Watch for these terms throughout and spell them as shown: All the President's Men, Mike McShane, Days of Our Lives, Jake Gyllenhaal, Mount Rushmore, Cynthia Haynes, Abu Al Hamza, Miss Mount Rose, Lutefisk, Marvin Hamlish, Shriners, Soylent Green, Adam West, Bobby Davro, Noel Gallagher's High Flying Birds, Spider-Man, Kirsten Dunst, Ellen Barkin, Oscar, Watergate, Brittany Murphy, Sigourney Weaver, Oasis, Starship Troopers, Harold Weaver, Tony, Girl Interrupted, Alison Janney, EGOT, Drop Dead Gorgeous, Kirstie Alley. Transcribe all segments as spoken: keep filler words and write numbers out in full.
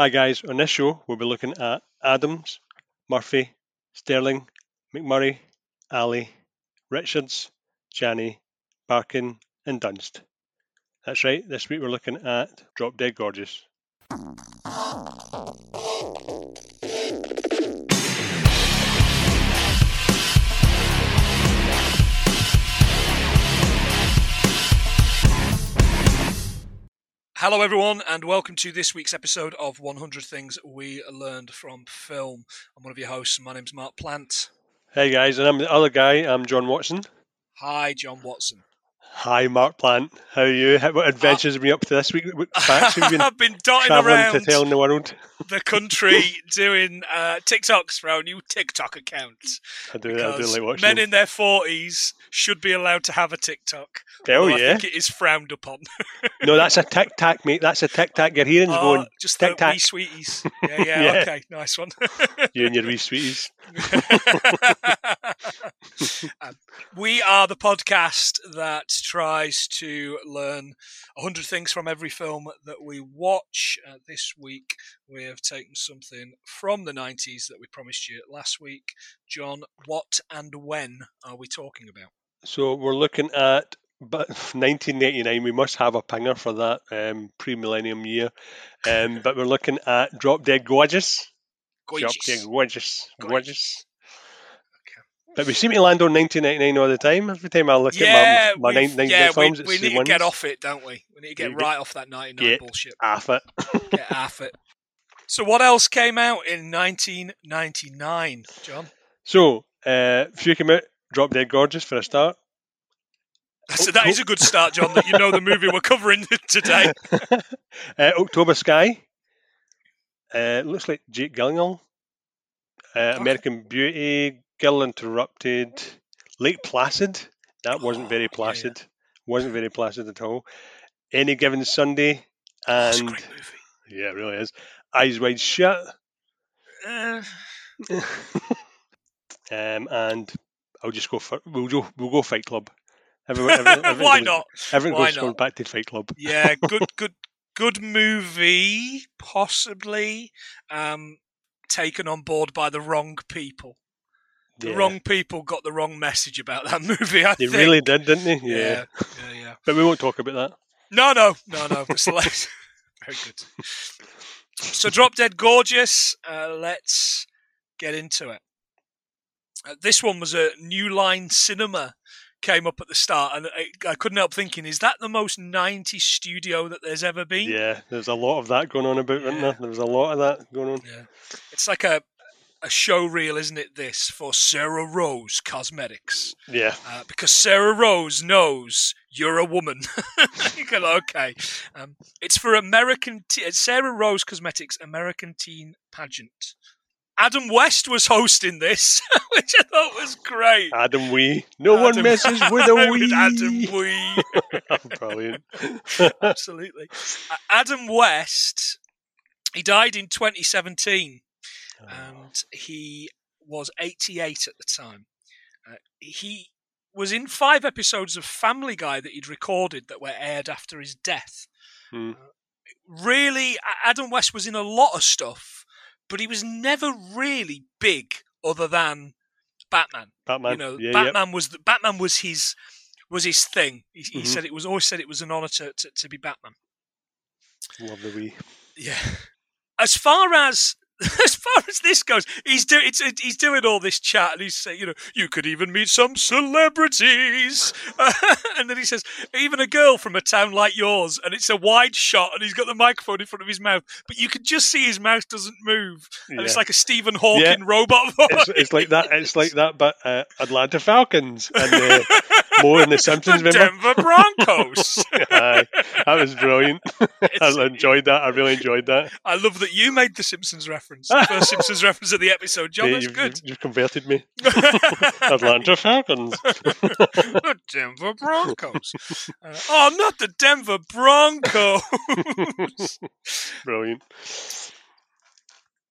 Hi guys, on this show we'll be looking at Adams, Murphy, Sterling, McMurray, Alley, Richards, Janney, Barkin and Dunst. That's right, this week we're looking at Drop Dead Gorgeous. Hello everyone and welcome to this week's episode of one hundred Things We Learned From Film. I'm one of your hosts, my name's Mark Plant. Hey guys, and I'm the other guy, I'm John Watson. Hi John Watson. Hi Mark Plant, how are you? What adventures uh, have you been up to this week? What facts have you been I've been dotting around to tell in the world? The country doing uh, TikToks for our new TikTok account. I do, I do like watching men them. In their forties should be allowed to have a TikTok. Hell yeah. I think it is frowned upon. No, that's a tic-tac, mate. That's a tic-tac. Your hearing's oh, going. Just tic-tac. Wee sweeties. Yeah, yeah, yeah. Okay, nice one. You and your wee sweeties. um, we are the podcast that tries to learn one hundred things from every film that we watch. Uh, this week, we have taken something from the nineties that we promised you last week. John, what and when are we talking about? So we're looking at but nineteen eighty-nine. We must have a pinger for that um, pre-millennium year. Um, but we're looking at Drop Dead Gorgeous. Gorgeous. Drop Dead Gorgeous. Gorgeous. Gorgeous. But we seem to land on nineteen ninety-nine all the time. Every time I look yeah, at my, my ninety-nine yeah, films, we, we it's need to ones. Get off it, don't we? We need to get we right get, off that ninety-nine get bullshit. Half it. Get half it. So what else came out in nineteen ninety-nine, John? So, uh, few came out, Drop Dead Gorgeous for a start. So that is a good start, John, that you know the movie we're covering today. uh, October Sky. Uh, looks like Jake Gyllenhaal. Uh, okay. American Beauty. Girl Interrupted, Lake Placid. That wasn't very placid. Yeah, yeah. Wasn't very placid at all. Any Given Sunday, and that's a great movie. Yeah, it really is. Eyes Wide Shut, uh. um, and I'll just go for we'll go we'll go Fight Club. Everyone, everyone, everyone why goes, not? Everyone why goes not? Back to Fight Club. Yeah, good, good, good movie. Possibly um, taken on board by the wrong people. The yeah. wrong people got the wrong message about that movie, I they think. They really did, didn't they? Yeah. Yeah, yeah, yeah. But we won't talk about that. No, no, no, no. Very good. So Drop Dead Gorgeous, uh, let's get into it. Uh, this one was a New Line Cinema came up at the start, and I, I couldn't help thinking, is that the most nineties studio that there's ever been? Yeah, there's a lot of that going on about, yeah. isn't there? There's a lot of that going on. Yeah. It's like a... a showreel, isn't it, this, for Sarah Rose Cosmetics. Yeah. Uh, because Sarah Rose knows you're a woman. You go, okay. Um, it's for American T- Sarah Rose Cosmetics American Teen Pageant. Adam West was hosting this, which I thought was great. Adam Wee. No Adam, one messes with a Wee. Adam Wee. Brilliant. Absolutely. Uh, Adam West, he died in twenty seventeen. And he was eighty-eight at the time. Uh, he was in five episodes of Family Guy that he'd recorded that were aired after his death. Hmm. Uh, really, Adam West was in a lot of stuff, but he was never really big other than Batman. Batman, you know, yeah, Batman yep. was the, Batman was his was his thing. He, he mm-hmm. said it was always said it was an honor to to, to be Batman. Love the wee. Yeah. As far as As far as this goes, he's doing it's, it, he's doing all this chat, and he's saying, you know, you could even meet some celebrities, uh, and then he says, even a girl from a town like yours, and it's a wide shot, and he's got the microphone in front of his mouth, but you can just see his mouth doesn't move, and yeah. it's like a Stephen Hawking yeah. robot voice. It's, it's like that. It's like that, but uh, Atlanta Falcons and uh, more in the Simpsons. The Denver Broncos. Aye, that was brilliant. I enjoyed that. I really enjoyed that. I love that you made the Simpsons reference. The first Simpsons reference of the episode, John. Yeah, that's you've, good. You've converted me. Atlanta Falcons. The Denver Broncos. Uh, oh, not the Denver Broncos. Brilliant.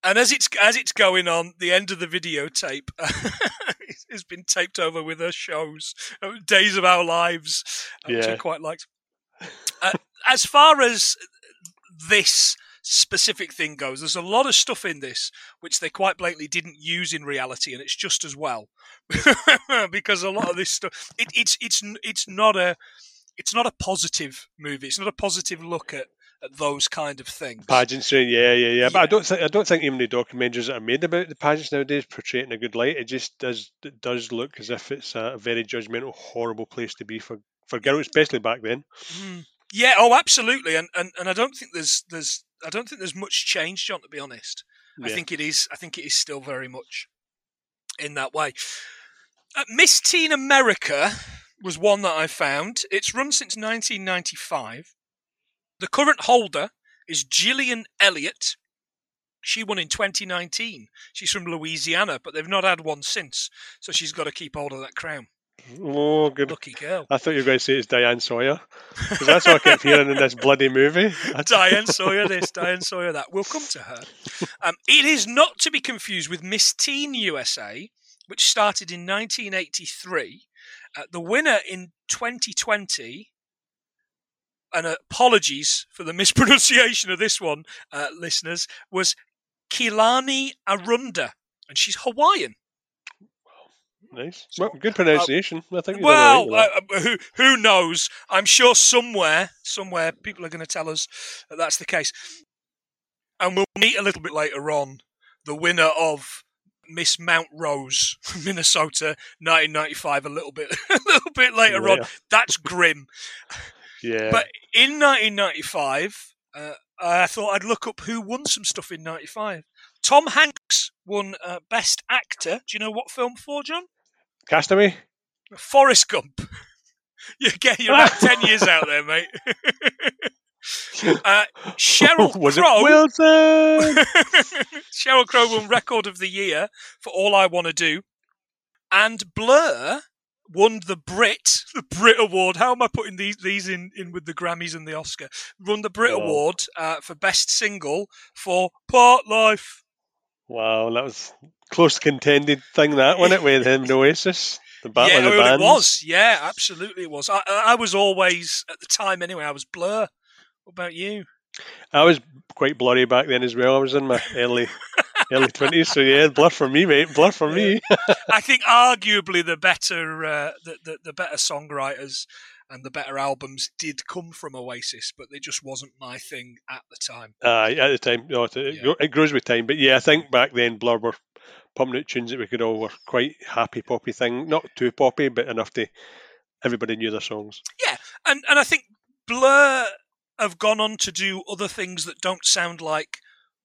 And as it's as it's going on, the end of the videotape has been taped over with her shows, Days of Our Lives, which yeah. I quite liked. Uh, as far as this specific thing goes. There's a lot of stuff in this which they quite blatantly didn't use in reality, and it's just as well because a lot of this stuff it, it's it's it's not a it's not a positive movie. It's not a positive look at. At those kind of things, pageantry, yeah, yeah, yeah. But yeah. I don't think I don't think even the documentaries that are made about the pageants nowadays portray it in a good light. It just does it does look as if it's a very judgmental, horrible place to be for, for girls, especially back then. Mm. Yeah, oh, absolutely. And, and and I don't think there's there's I don't think there's much change, John. To be honest, yeah. I think it is. I think it is still very much in that way. Uh, Miss Teen America was one that I found. It's run since nineteen ninety-five. The current holder is Gillian Elliott. She won in twenty nineteen. She's from Louisiana, but they've not had one since. So she's got to keep hold of that crown. Oh, good. Lucky girl. I thought you were going to say it's Diane Sawyer. Because that's what I kept hearing in this bloody movie. Diane Sawyer this, Diane Sawyer that. We'll come to her. Um, it is not to be confused with Miss Teen U S A, which started in nineteen eighty-three. Uh, the winner in twenty twenty... and apologies for the mispronunciation of this one, uh, listeners, was Kilani Arunda, and she's Hawaiian. Nice. Well, good pronunciation. Uh, I think well, right uh, who, who knows? I'm sure somewhere, somewhere, people are going to tell us that that's the case. And we'll meet a little bit later on the winner of Miss Mount Rose, Minnesota, nineteen ninety-five, a little bit, a little bit later yeah. on. That's grim. Yeah. But in nineteen ninety-five, uh, I thought I'd look up who won some stuff in ninety-five. Tom Hanks won uh, Best Actor. Do you know what film for, John? Castaway. Forrest Gump. You get you're about ten years out there, mate. uh, Sheryl Crow. Was it Wilson? Sheryl Crow won Record of the Year for All I Want to Do, and Blur won the Brit, the Brit Award. How am I putting these these in, in with the Grammys and the Oscar? Won the Brit oh. Award uh, for Best Single for Part Life. Wow, that was close contended thing, that, wasn't it, with him and Oasis? The battle yeah, of the bands. It was. Yeah, absolutely it was. I, I was always, at the time anyway, I was Blur. What about you? I was quite blurry back then as well. I was in my early... early twenties, so yeah, Blur for me, mate. Blur for me. I think arguably the better, uh, the, the the better songwriters and the better albums did come from Oasis, but they just wasn't my thing at the time. Uh, at the time, no, it, yeah. it grows with time. But yeah, I think back then Blur were pumping out tunes that we could all were quite happy poppy thing, not too poppy, but enough to everybody knew their songs. Yeah, and and I think Blur have gone on to do other things that don't sound like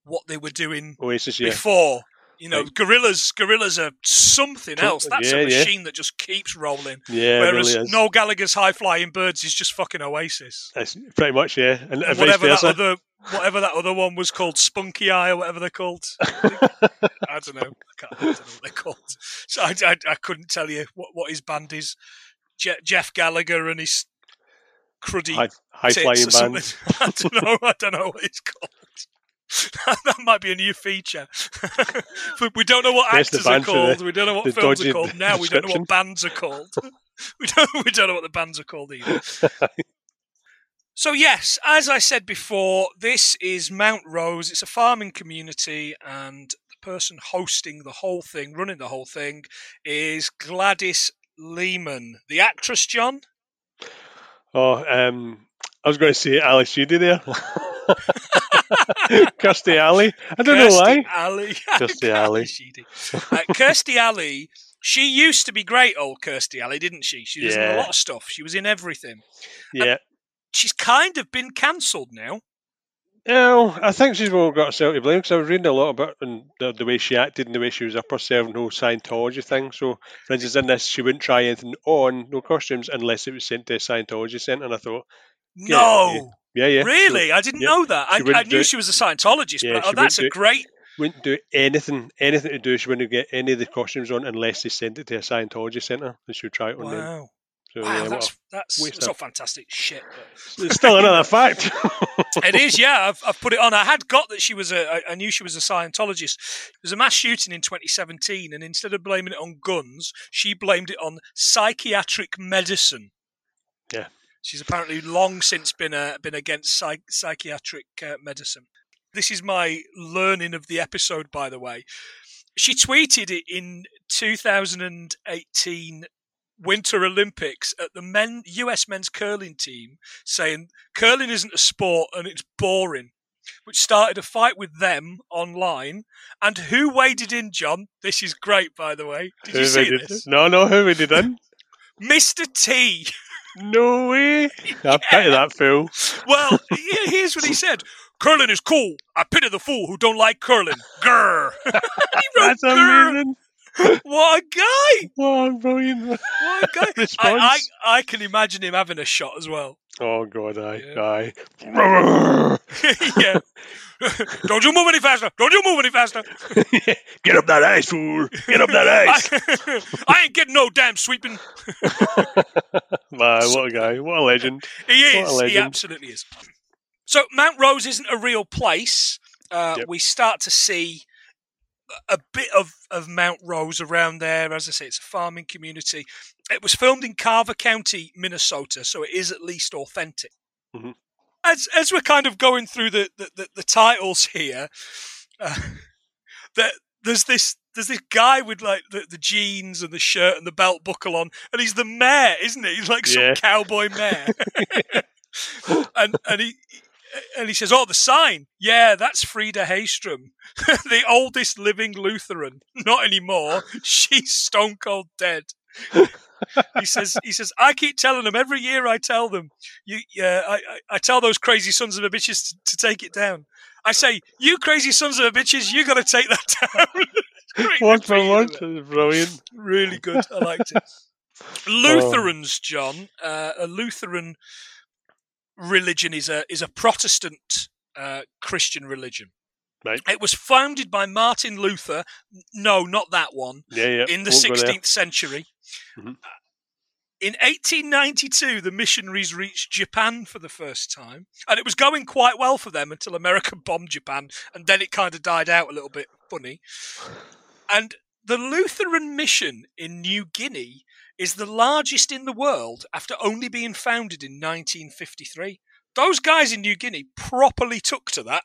what they were doing Oasis, yeah. before. You know, like, Gorillaz, Gorillaz are something else. That's yeah, a machine yeah. that just keeps rolling. Yeah, whereas really Noel Gallagher's High Flying Birds is just fucking Oasis. That's pretty much, yeah. And, and whatever, that other, whatever that other one was called, Spunky Eye or whatever they're called. I, I don't know. I, can't, I don't know what they're called. So I, I, I couldn't tell you what, what his band is. Je- Jeff Gallagher and his cruddy High, high Flying Band. I don't know. I don't know what it's called. That might be a new feature. We don't know what There's actors are called. The, we don't know what films are called. Now we don't know what bands are called. we don't. We don't know what the bands are called either. So yes, as I said before, this is Mount Rose. It's a farming community, and the person hosting the whole thing, running the whole thing, is Gladys Lehman, the actress. John. Oh, um, I was going to say Alice Judy there. Kirstie Alley. I don't Kirstie know why. Alley. Kirstie Alley. uh, Kirstie Alley. She used to be great, old Kirstie Alley, didn't she? She was yeah. in a lot of stuff. She was in everything. Yeah. And she's kind of been cancelled now. No, I think she's well got herself to blame because I was reading a lot about the, the way she acted and the way she was up herself and the whole Scientology thing. So, for instance, in this, she wouldn't try anything on, no costumes, unless it was sent to a Scientology centre. And I thought, no. Yeah, yeah. Really? So, I didn't yeah. know that. I, I knew she was a Scientologist, yeah, but oh, that's a great... Wouldn't do anything, anything to do. She wouldn't get any of the costumes on unless they sent it to a Scientology centre, and she would try it on wow. them. So, wow, yeah, that's, that's, that's all fantastic shit. But... It's still another fact. It is, yeah. I've, I've put it on. I had got that she was a... I knew she was a Scientologist. There was a mass shooting in twenty seventeen, and instead of blaming it on guns, she blamed it on psychiatric medicine. Yeah. She's apparently long since been uh, been against psych- psychiatric uh, medicine. This is my learning of the episode, by the way. She tweeted it in two thousand eighteen Winter Olympics at the men, U S men's curling team, saying curling isn't a sport and it's boring, which started a fight with them online. And who waded in, John? This is great, by the way. Did who you see this? It? No, no, who waded in? Mister T. No way. I pity that fool. Well, here's what he said. Curling is cool. I pity the fool who don't like curling. Grr. He wrote, that's grr. Amazing. What a guy! What a brilliant what a guy! I, I I can imagine him having a shot as well. Oh God, I yeah. I yeah. Don't you move any faster! Don't you move any faster! Get up that ice, fool! Get up that ice! I, I ain't getting no damn sweeping. Man, what a guy! What a legend! He is. Legend. He absolutely is. So Mount Rose isn't a real place. Uh, yep. We start to see a bit of, of Mount Rose around there. As I say, it's a farming community. It was filmed in Carver County, Minnesota, so it is at least authentic. Mm-hmm. As as we're kind of going through the, the, the, the titles here, uh, that there's this there's this guy with like the, the jeans and the shirt and the belt buckle on, and he's the mayor, isn't he? He's like yeah. some cowboy mayor. and and he... And he says, oh, the sign. Yeah, that's Frida Haystrom, the oldest living Lutheran. Not anymore. She's stone cold dead. he says, "He says I keep telling them every year I tell them, you, uh, I, I, I tell those crazy sons of a bitches to, to take it down. I say, you crazy sons of a bitches, you got to take that down. One for one. Brilliant. Really good. I liked it. Lutherans, John, uh, a Lutheran... religion is a is a Protestant uh, Christian religion. Right. It was founded by Martin Luther. No, not that one. Yeah, yeah. In the we'll sixteenth century. Mm-hmm. In eighteen ninety-two, the missionaries reached Japan for the first time, and it was going quite well for them until America bombed Japan, and then it kind of died out a little bit. Funny. And the Lutheran mission in New Guinea is the largest in the world after only being founded in nineteen fifty-three. Those guys in New Guinea properly took to that.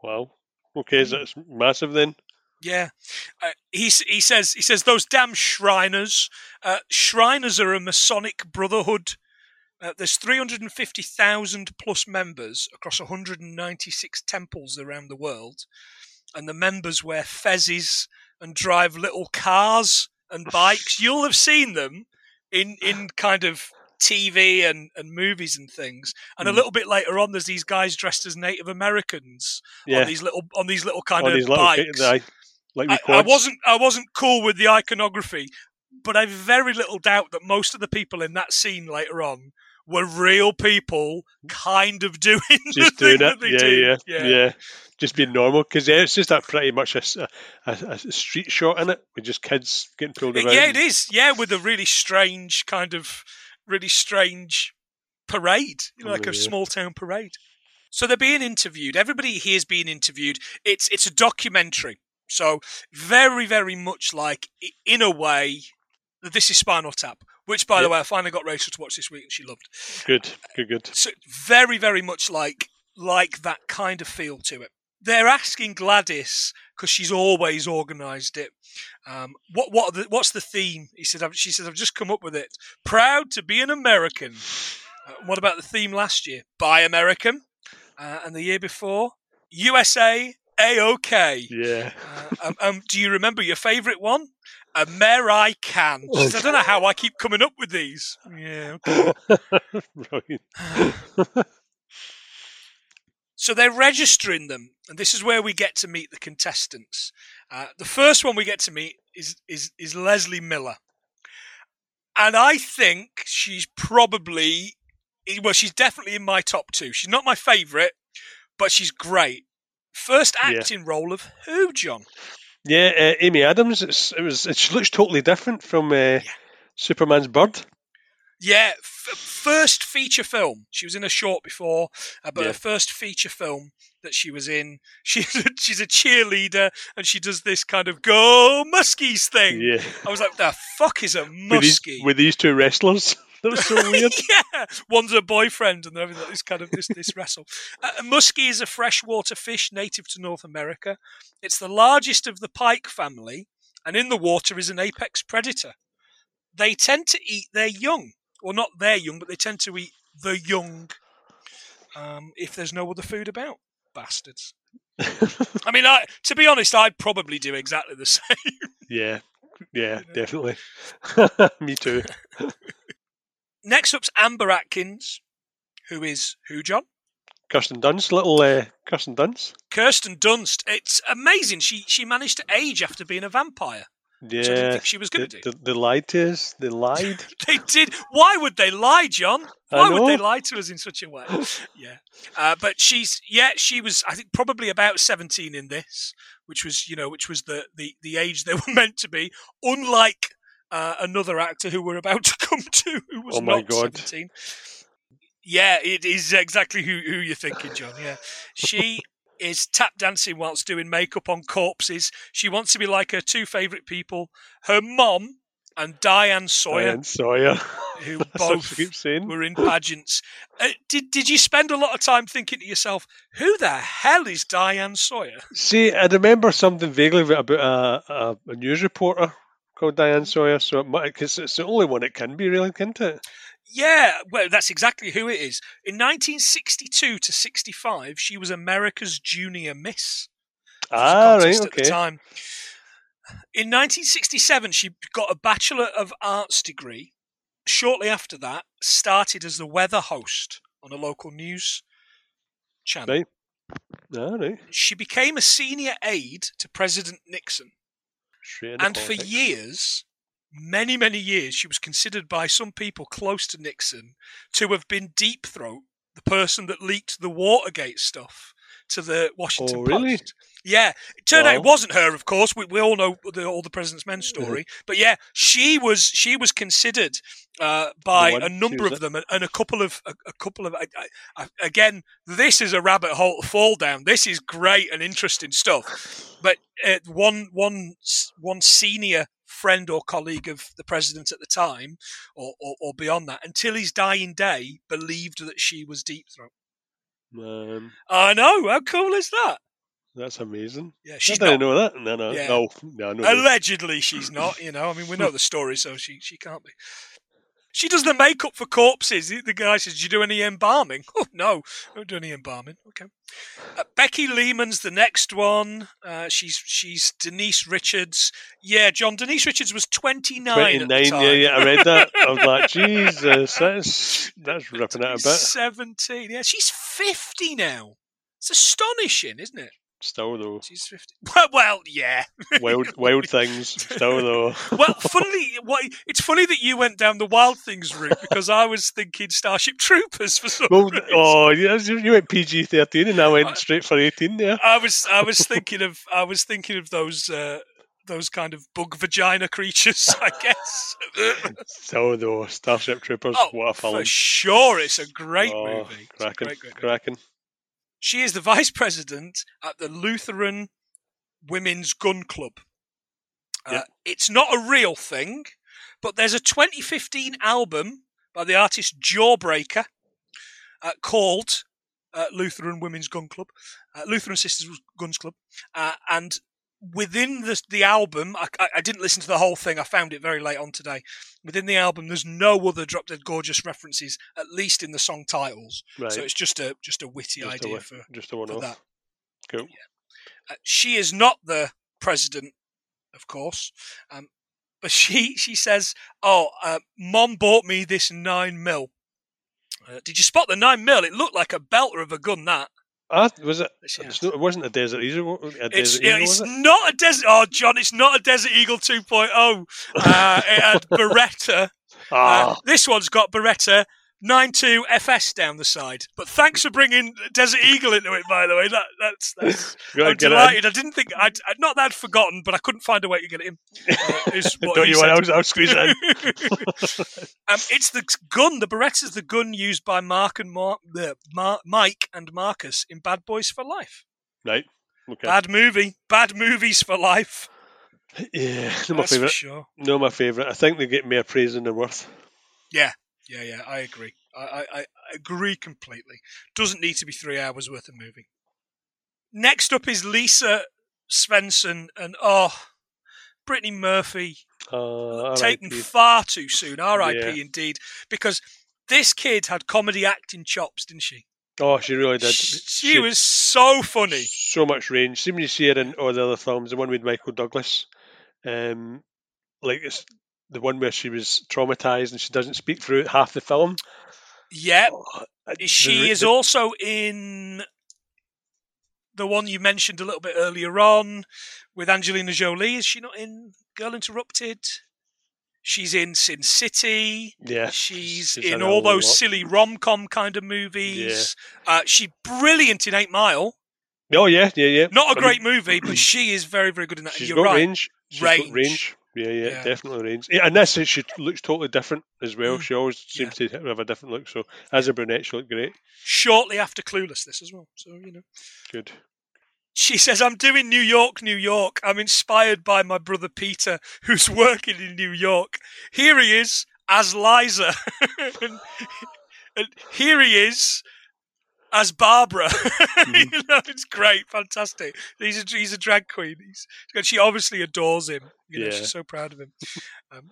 Wow. Okay, so that's massive then. Yeah. Uh, he, he says he says those damn Shriners. Uh, Shriners are a Masonic brotherhood. Uh, there's three hundred fifty thousand plus members across one hundred ninety-six temples around the world. And the members wear fezzes and drive little cars and bikes. You'll have seen them in in kind of T V and, and movies and things. And mm. a little bit later on, there's these guys dressed as Native Americans yeah. on these little on these little kind on of bikes. Little, like I, I wasn't I wasn't cool with the iconography, but I have very little doubt that most of the people in that scene later on were real people, kind of doing just the doing thing it. That they yeah, do. Yeah, yeah, yeah. Just being normal, because yeah, it's just that pretty much a, a, a street shot in it with just kids getting pulled around. Yeah, it is. Yeah, with a really strange kind of really strange parade, you know, oh, like yeah. a small town parade. So they're being interviewed. Everybody here is being interviewed. It's it's a documentary, so very very much like in a way. This is Spinal Tap, which, by yep. the way, I finally got Rachel to watch this week, and she loved. Good, good, good. So very, very much like like that kind of feel to it. They're asking Gladys, because she's always organised it. Um, what what the, what's the theme? He said. She says, I've just come up with it. Proud to be an American. Uh, what about the theme last year? Buy American, uh, and the year before, U S A A-OK. Yeah. Uh, um, um, do you remember your favourite one? American. I don't know how I keep coming up with these. Yeah. Okay. So they're registering them, and this is where we get to meet the contestants. Uh, the first one we get to meet is, is is Leslie Miller, and I think she's probably well, she's definitely in my top two. She's not my favourite, but she's great. First acting yeah. role of who, John? Yeah, uh, Amy Adams. It's, it was. It looks totally different from uh, yeah. Superman's Bird. Yeah, f- first feature film. She was in a short before, uh, but yeah. her first feature film that she was in. She's a, she's a cheerleader, and she does this kind of "Go Muskies" thing. Yeah. I was like, "The fuck is a Muskie?" With these, with these two wrestlers. That was so weird. Yeah, one's a boyfriend, and they're having this kind of this, this wrestle. Uh, a muskie is a freshwater fish native to North America. It's the largest of the pike family, and in the water is an apex predator. They tend to eat their young, or well, not their young, but they tend to eat the young. Um, if there's no other food about, bastards. I mean, I, to be honest, I'd probably do exactly the same. Yeah, yeah, you know? Definitely. Me too. Next up's Amber Atkins, who is who, John? Kirsten Dunst, little uh, Kirsten Dunst. Kirsten Dunst. It's amazing. She she managed to age after being a vampire. Yeah, which I didn't think she was going to do. They lied to us. They lied. They did. Why would they lie, John? Why would they lie to us in such a way? Yeah, uh, but she's yeah, she was I think probably about seventeen in this, which was you know which was the the, the age they were meant to be. Unlike uh, another actor who we're about to come to, who was oh my not God. seventeen. Yeah, it is exactly who who you're thinking, John. Yeah, she. Is tap dancing whilst doing makeup on corpses. She wants to be like her two favourite people, her mom and Diane Sawyer. Diane Sawyer. Who both were in pageants. Uh, did did you spend a lot of time thinking to yourself, who the hell is Diane Sawyer? See, I remember something vaguely about a, a, a news reporter called Diane Sawyer, so it might, 'cause it's the only one it can be, really, can't it? Yeah, well, that's exactly who it is. In nineteen sixty-two to sixty-five, she was America's Junior Miss. She ah, right, okay. At the time. In nineteen sixty-seven, she got a Bachelor of Arts degree. Shortly after that, started as the weather host on a local news channel. Right. All right. She became a senior aide to President Nixon. Straight and for years... Many, many years, she was considered by some people close to Nixon to have been Deep Throat, the person that leaked the Watergate stuff to the Washington oh, really? Post. Yeah. It turned wow. out it wasn't her, of course. We, we all know the All the President's Men story. Mm-hmm. But yeah, she was she was considered uh, by a number of them and, and a couple of, a, a couple of I, I, again, this is a rabbit hole to fall down. This is great and interesting stuff. But uh, one, one, one senior friend or colleague of the president at the time, or, or, or beyond that, until his dying day, believed that she was Deep Throat. Um, I know. How cool is that? That's amazing. Yeah, she's I didn't not, know that. No, no, yeah. no, no, no. Allegedly, she's not. You know, I mean, we know the story, so she she can't be. She does the makeup for corpses. The guy says, "Do you do any embalming?" Oh no, I don't do any embalming. Okay. Uh, Becky Lehman's the next one. Uh, she's she's Denise Richards. Yeah, John. Denise Richards was twenty nine. Twenty nine. Yeah, yeah. I read that. I was like, Jesus, that's that's ripping out a bit. Seventeen. Yeah, she's fifty now. It's astonishing, isn't it? Still though, she's fifty. Well, well yeah. Wild, wild things. Still though. Well, funnily, what it's funny that you went down the Wild Things route because I was thinking Starship Troopers for some well, reason. Oh, you went P G thirteen and I went I, straight for eighteen. Yeah. I was, I was thinking of, I was thinking of those, uh, those kind of bug vagina creatures, I guess. Still though, Starship Troopers. Oh, what a film! For sure, it's a great oh, movie. Cracking, cracking. She is the vice president at the Lutheran Women's Gun Club. Uh, yep. It's not a real thing, but there's a twenty fifteen album by the artist Jawbreaker uh, called uh, Lutheran Women's Gun Club, uh, Lutheran Sisters Guns Club. Uh, and within the, the album, I, I didn't listen to the whole thing. I found it very late on today. Within the album, there's no other Drop Dead Gorgeous references, at least in the song titles. Right. So it's just a just a witty just idea a, for, just a for that. Cool. Yeah. Uh, she is not the president, of course, um, but she she says, "Oh, uh, Mom bought me this nine mil. Uh, did you spot the nine mil? It looked like a belter of a gun. That." Ah, was it? It's not, it wasn't a Desert Eagle. A Desert it's Eagle, it's was it? Not a Desert. Oh, John, it's not a Desert Eagle two point oh. Uh, it had Beretta. Ah. Uh, this one's got Beretta nine two F S down the side. But thanks for bringing Desert Eagle into it. By the way, that, that's, that's I'm delighted. I didn't think I'd, I'd not that I'd forgotten, but I couldn't find a way to get it in. Uh, Don't you? I'll, I'll squeeze it in. um, it's the gun. The Beretta's the gun used by Mark and Mar- uh, Mar- Mike and Marcus in Bad Boys for Life. Right. Okay. Bad movie. Bad movies for life. Yeah, no, my favorite. Sure. No, my favorite. I think they get more praise than they're worth. Yeah. Yeah, yeah, I agree. I, I, I agree completely. Doesn't need to be three hours worth of movie. Next up is Lisa Svensson and, oh, Brittany Murphy. Uh, taken far too soon, R I P yeah. indeed, because this kid had comedy acting chops, didn't she? Oh, she really did. She, she, she was so funny. So much range. See when you see her in all the other films, the one with Michael Douglas, um, like it's the one where she was traumatised and she doesn't speak through half the film. Yeah. Oh, she the, is the, also in the one you mentioned a little bit earlier on with Angelina Jolie. Is she not in Girl Interrupted? She's in Sin City. Yeah, she's, she's in all those lot. silly rom-com kind of movies. Yeah. Uh, she's brilliant in Eight Mile. Oh, yeah, yeah, yeah. Not a great movie, but she is very, very good in that. She's You're got right. range. She's range. got range. Yeah, yeah, yeah, definitely range. Yeah, and this, she looks totally different as well. Mm. She always seems yeah. to have a different look. So as a brunette, she looked great. Shortly after Clueless, this as well. So, you know. Good. She says, I'm doing New York, New York. I'm inspired by my brother Peter, who's working in New York. Here he is as Liza. and, and here he is as Barbara. Mm. You know, it's great, fantastic. He's a, he's a drag queen. He's, she obviously adores him. You know, yeah. She's so proud of him. Um,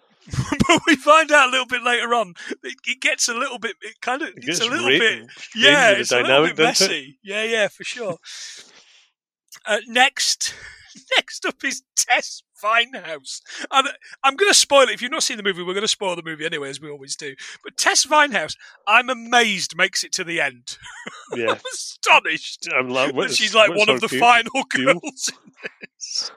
but we find out a little bit later on, it, it gets a little bit, it kind of, it it's a little ra- bit, yeah, it's a little bit messy. It? Yeah, yeah, for sure. Uh, next, next up is Tess Winehouse. And I'm going to spoil it. If you've not seen the movie, we're going to spoil the movie anyway, as we always do. But Tess Winehouse, I'm amazed, makes it to the end. Yeah. I'm astonished. I'm like, that she's like one of the final girls in this.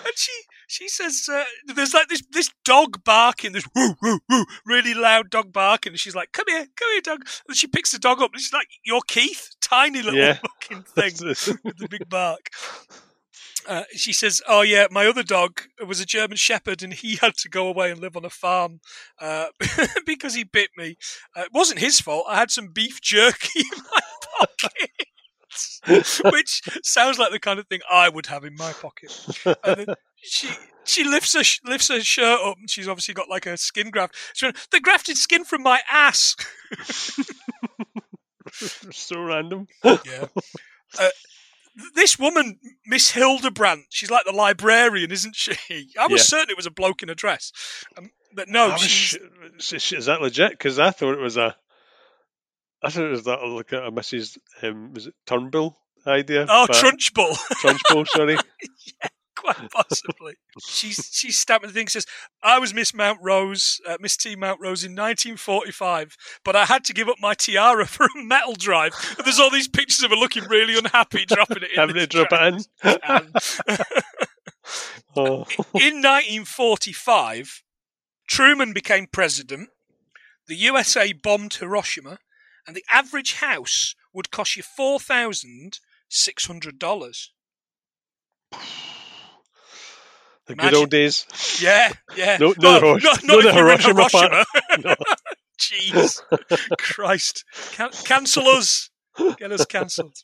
And she, she says, uh, there's like this this dog barking, this woo, woo, woo, really loud dog barking. And she's like, come here, come here, dog. And she picks the dog up and she's like, you're Keith? Tiny little yeah. fucking thing with the big bark. Uh, she says, oh, yeah, my other dog was a German Shepherd and he had to go away and live on a farm uh, because he bit me. Uh, it wasn't his fault. I had some beef jerky in my pocket. Which sounds like the kind of thing I would have in my pocket. And then she she lifts her lifts her shirt up, and she's obviously got like a skin graft. She went, the grafted skin from my ass. So random. Yeah. Uh, this woman, Miss Hildebrandt, she's like the librarian, isn't she? I was yeah. certain it was a bloke in a dress, um, but no. She's... Sh- is that legit? Because I thought it was a. I thought it was that like a Missus Um, was it Turnbull idea? Oh, Trunchbull. Trunchbull, sorry. Yeah, quite possibly. she's she's stamping the thing. Says, "I was Miss Mount Rose, uh, Miss T Mount Rose in nineteen forty-five, but I had to give up my tiara for a metal drive." And there's all these pictures of her looking really unhappy, dropping it in. Having to drop it in. Oh. In nineteen forty-five, Truman became president. The U S A bombed Hiroshima. And the average house would cost you four thousand six hundred dollars. The Imagine. good old days. Yeah, yeah. No, no, no, not, no, not no the Hiroshima. Hiroshima. No. Jeez, Christ! Can- cancel us. Get us cancelled.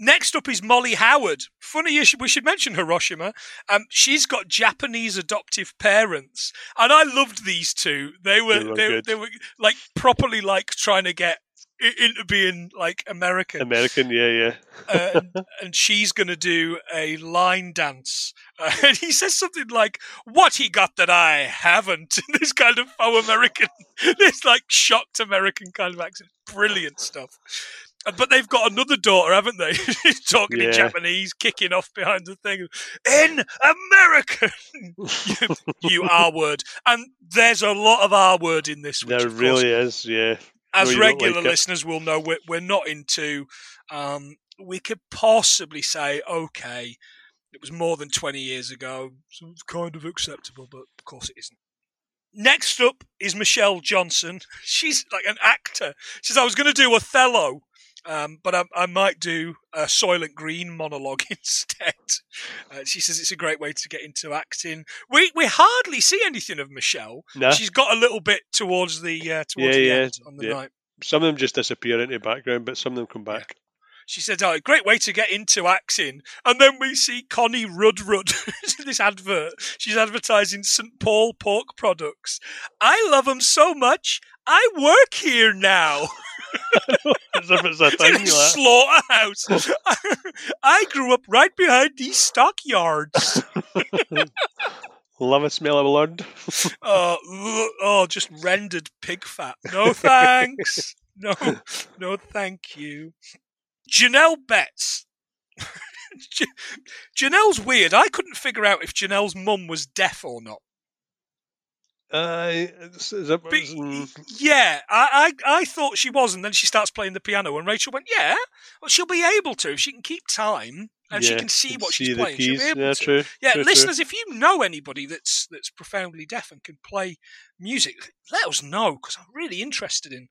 Next up is Molly Howard. Funny, we should mention Hiroshima. Um, she's got Japanese adoptive parents, and I loved these two. They were they were, they, they were like properly like trying to get into being like American. American, yeah, yeah. uh, and, and she's going to do a line dance, uh, and he says something like, "What he got that I haven't?" In this kind of faux American, this like shocked American kind of accent. Brilliant stuff. But they've got another daughter, haven't they? She's talking yeah. in Japanese, kicking off behind the thing. In American, you, you R word. And there's a lot of R word in this. Which there of really course, is, yeah. As no, regular like listeners will know, we're, we're not into, um, we could possibly say, okay, it was more than twenty years ago, so it's kind of acceptable, but of course it isn't. Next up is Michelle Johnson. She's like an actor. She says, I was going to do Othello. Um, but I, I might do a Soylent Green monologue instead. Uh, she says it's a great way to get into acting. We we hardly see anything of Michelle. No. She's got a little bit towards the uh, towards yeah, the yeah, end on the yeah. night. Some of them just disappear into the background, but some of them come back. Yeah. She said, oh, great way to get into acting. And then we see Connie Rudrud, this advert. She's advertising Saint Paul pork products. I love them so much, I work here now. As if it's a thing, in a slaughterhouse. I grew up right behind these stockyards. Love a smell of blood. oh, oh, just rendered pig fat. No thanks. No, no thank you. Janelle Betts. Jan- Janelle's weird. I couldn't figure out if Janelle's mum was deaf or not. Uh, is that, but, um... yeah, I, I I thought she was, and then she starts playing the piano, and Rachel went, yeah, well, she'll be able to if she can keep time and yeah, she can see what see she's playing. Keys. She'll be able yeah, to. True, yeah, true, listeners, true. If you know anybody that's that's profoundly deaf and can play music, let us know, because I'm really interested in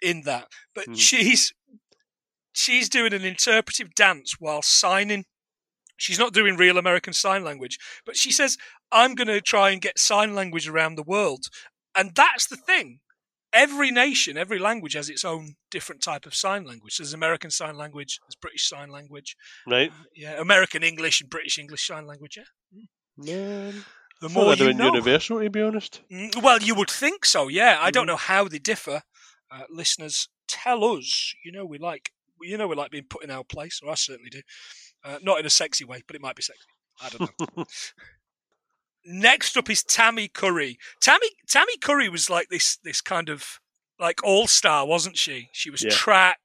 in that. But hmm. she's she's doing an interpretive dance while signing. She's not doing real American Sign Language, but she says, I'm going to try and get sign language around the world. And that's the thing. Every nation, every language has its own different type of sign language. There's American Sign Language, there's British Sign Language. Right. Uh, yeah, American English and British English Sign Language, yeah. Man. The more you know. Universal, to be honest. Well, you would think so, yeah. I mm. don't know how they differ. Uh, listeners, tell us. You know we like you know we like being put in our place, or I certainly do. Uh, not in a sexy way, but it might be sexy. I don't know. Next up is Tammy Curry. Tammy Tammy Curry was like this this kind of like all-star, wasn't she? She was yeah. track.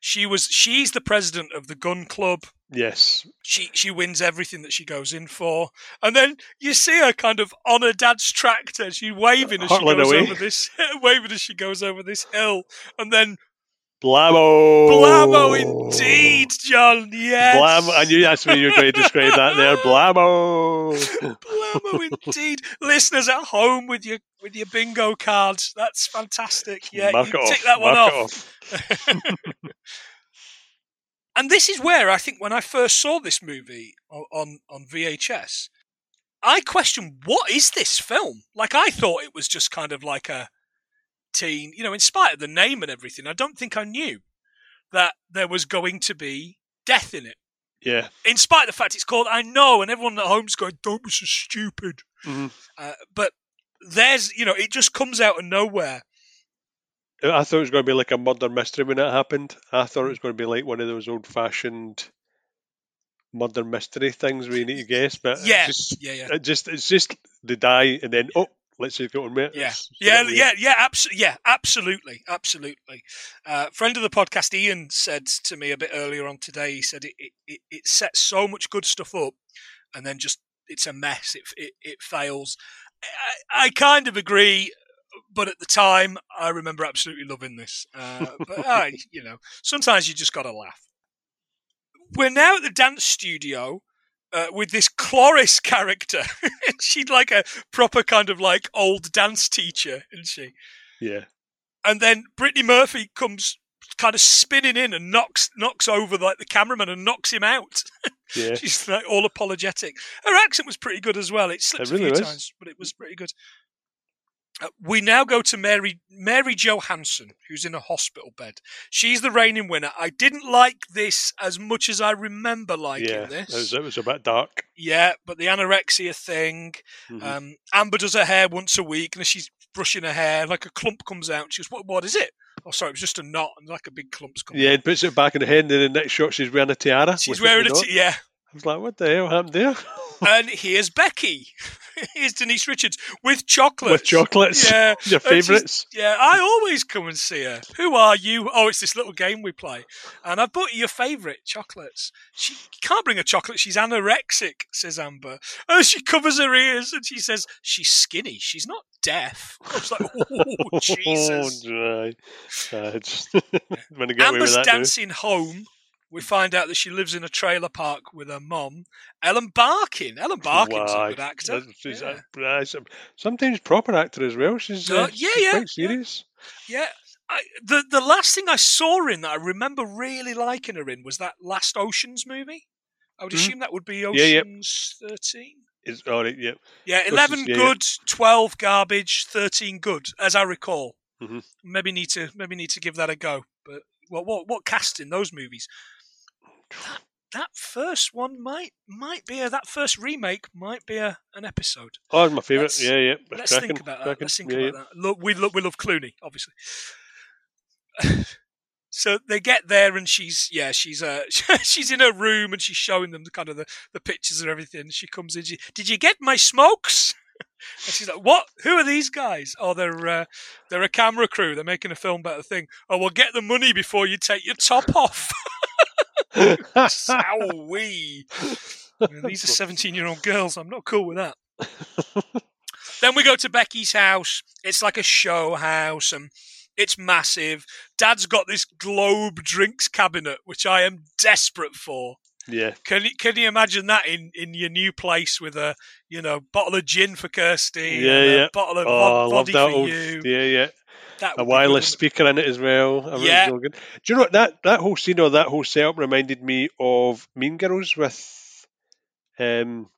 She was she's the president of the gun club. Yes. She she wins everything that she goes in for. And then you see her kind of on her dad's tractor. She's waving as Heartland she goes away. over this waving as she goes over this hill. And then Blammo! Blammo indeed, John, yes! Blammo, I knew that's what you were going to describe that there, Blammo! Blammo indeed. Listeners at home with your with your bingo cards, that's fantastic. Yeah, Mark you tick that one Mark off. off. And this is where I think when I first saw this movie on, on V H S, I questioned, what is this film? Like, I thought it was just kind of like a teen, you know, in spite of the name and everything, I don't think I knew that there was going to be death in it. Yeah. In spite of the fact it's called I Know, and everyone at home's going, don't be so stupid. Mm-hmm. Uh, but there's, you know, it just comes out of nowhere. I thought it was going to be like a murder mystery when it happened. I thought it was going to be like one of those old-fashioned murder mystery things where you need to guess, but yeah. It's just, yeah, yeah. It just, it's just they die and then, oh, let's see if it will admit. Yeah, yeah, yeah, yeah, abso- yeah, absolutely, absolutely. Uh, friend of the podcast, Ian, said to me a bit earlier on today, he said it it, it sets so much good stuff up and then just it's a mess, it it, it fails. I, I kind of agree, but at the time, I remember absolutely loving this. Uh, but, I, you know, sometimes you just got to laugh. We're now at the dance studio. Uh, with this Cloris character. She'd like a proper kind of like old dance teacher, isn't she? Yeah. And then Brittany Murphy comes kind of spinning in and knocks knocks over like the cameraman and knocks him out. Yeah. She's like all apologetic. Her accent was pretty good as well. It slipped it really a few was. times, but it was pretty good. Uh, we now go to Mary Mary Johansson, who's in a hospital bed. She's the reigning winner. I didn't like this as much as I remember liking yeah, this. It was, it was a bit dark. Yeah, but the anorexia thing. Mm-hmm. Um, Amber does her hair once a week, and she's brushing her hair, like a clump comes out. She goes, what, what is it? Oh, sorry, it was just a knot, and like a big clump's coming yeah, out. Yeah, it puts it back in the head, and then the next shot she's wearing a tiara. She's wearing a tiara, yeah. I was like, what the hell happened there? And here's Becky. Here's Denise Richards with chocolates. With chocolates. Yeah. Your favourites. Yeah, I always come and see her. Who are you? Oh, it's this little game we play. And I bought you your favourite chocolates. She can't bring a chocolate. She's anorexic, says Amber. Oh, she covers her ears and she says, she's skinny. She's not deaf. I was like, oh, Jesus. Oh, uh, just gonna get Amber's away with that, dancing dude. Home. We find out that she lives in a trailer park with her mum, Ellen Barkin. Ellen Barkin's wow. a good actor. She's yeah. a, sometimes proper actor as well. She's, uh, uh, yeah, she's yeah, quite serious. Yeah. yeah. I, the, the last thing I saw her in that I remember really liking her in was that last Oceans movie. I would mm-hmm. assume that would be Oceans yeah, yeah. thirteen. It's, oh, yeah. yeah, eleven Oceans, yeah, good, yeah. twelve garbage, thirteen good, as I recall. Mm-hmm. Maybe need to maybe need to give that a go. But well, what what cast in those movies? That, that first one might might be a, that first remake might be a, an episode. Oh, it's my favourite. Yeah, yeah. Let's cracking, think about that. Cracking. Let's think yeah, about yeah. that. Look, we love we love Clooney, obviously. So they get there and she's, yeah, she's uh, she's in her room and she's showing them the kind of the, the pictures and everything. She comes in, she, did you get my smokes? And she's like, what? Who are these guys? Oh, they're, uh, they're a camera crew. They're making a film about the thing. Oh, well, get the money before you take your top off. Sowee. I mean, these are seventeen-year-old girls. I'm not cool with that. Then we go to Becky's house. It's like a show house and it's massive. Dad's got this globe drinks cabinet, which I am desperate for. Yeah. Can you, can you imagine that in, in your new place with a, you know, bottle of gin for Kirstie? Yeah, and yeah. A bottle of oh, body for old, you. Yeah, yeah. That a wireless speaker in it as well. I yeah. Really good. Do you know what, that, that whole scene or that whole setup reminded me of Mean Girls with... um.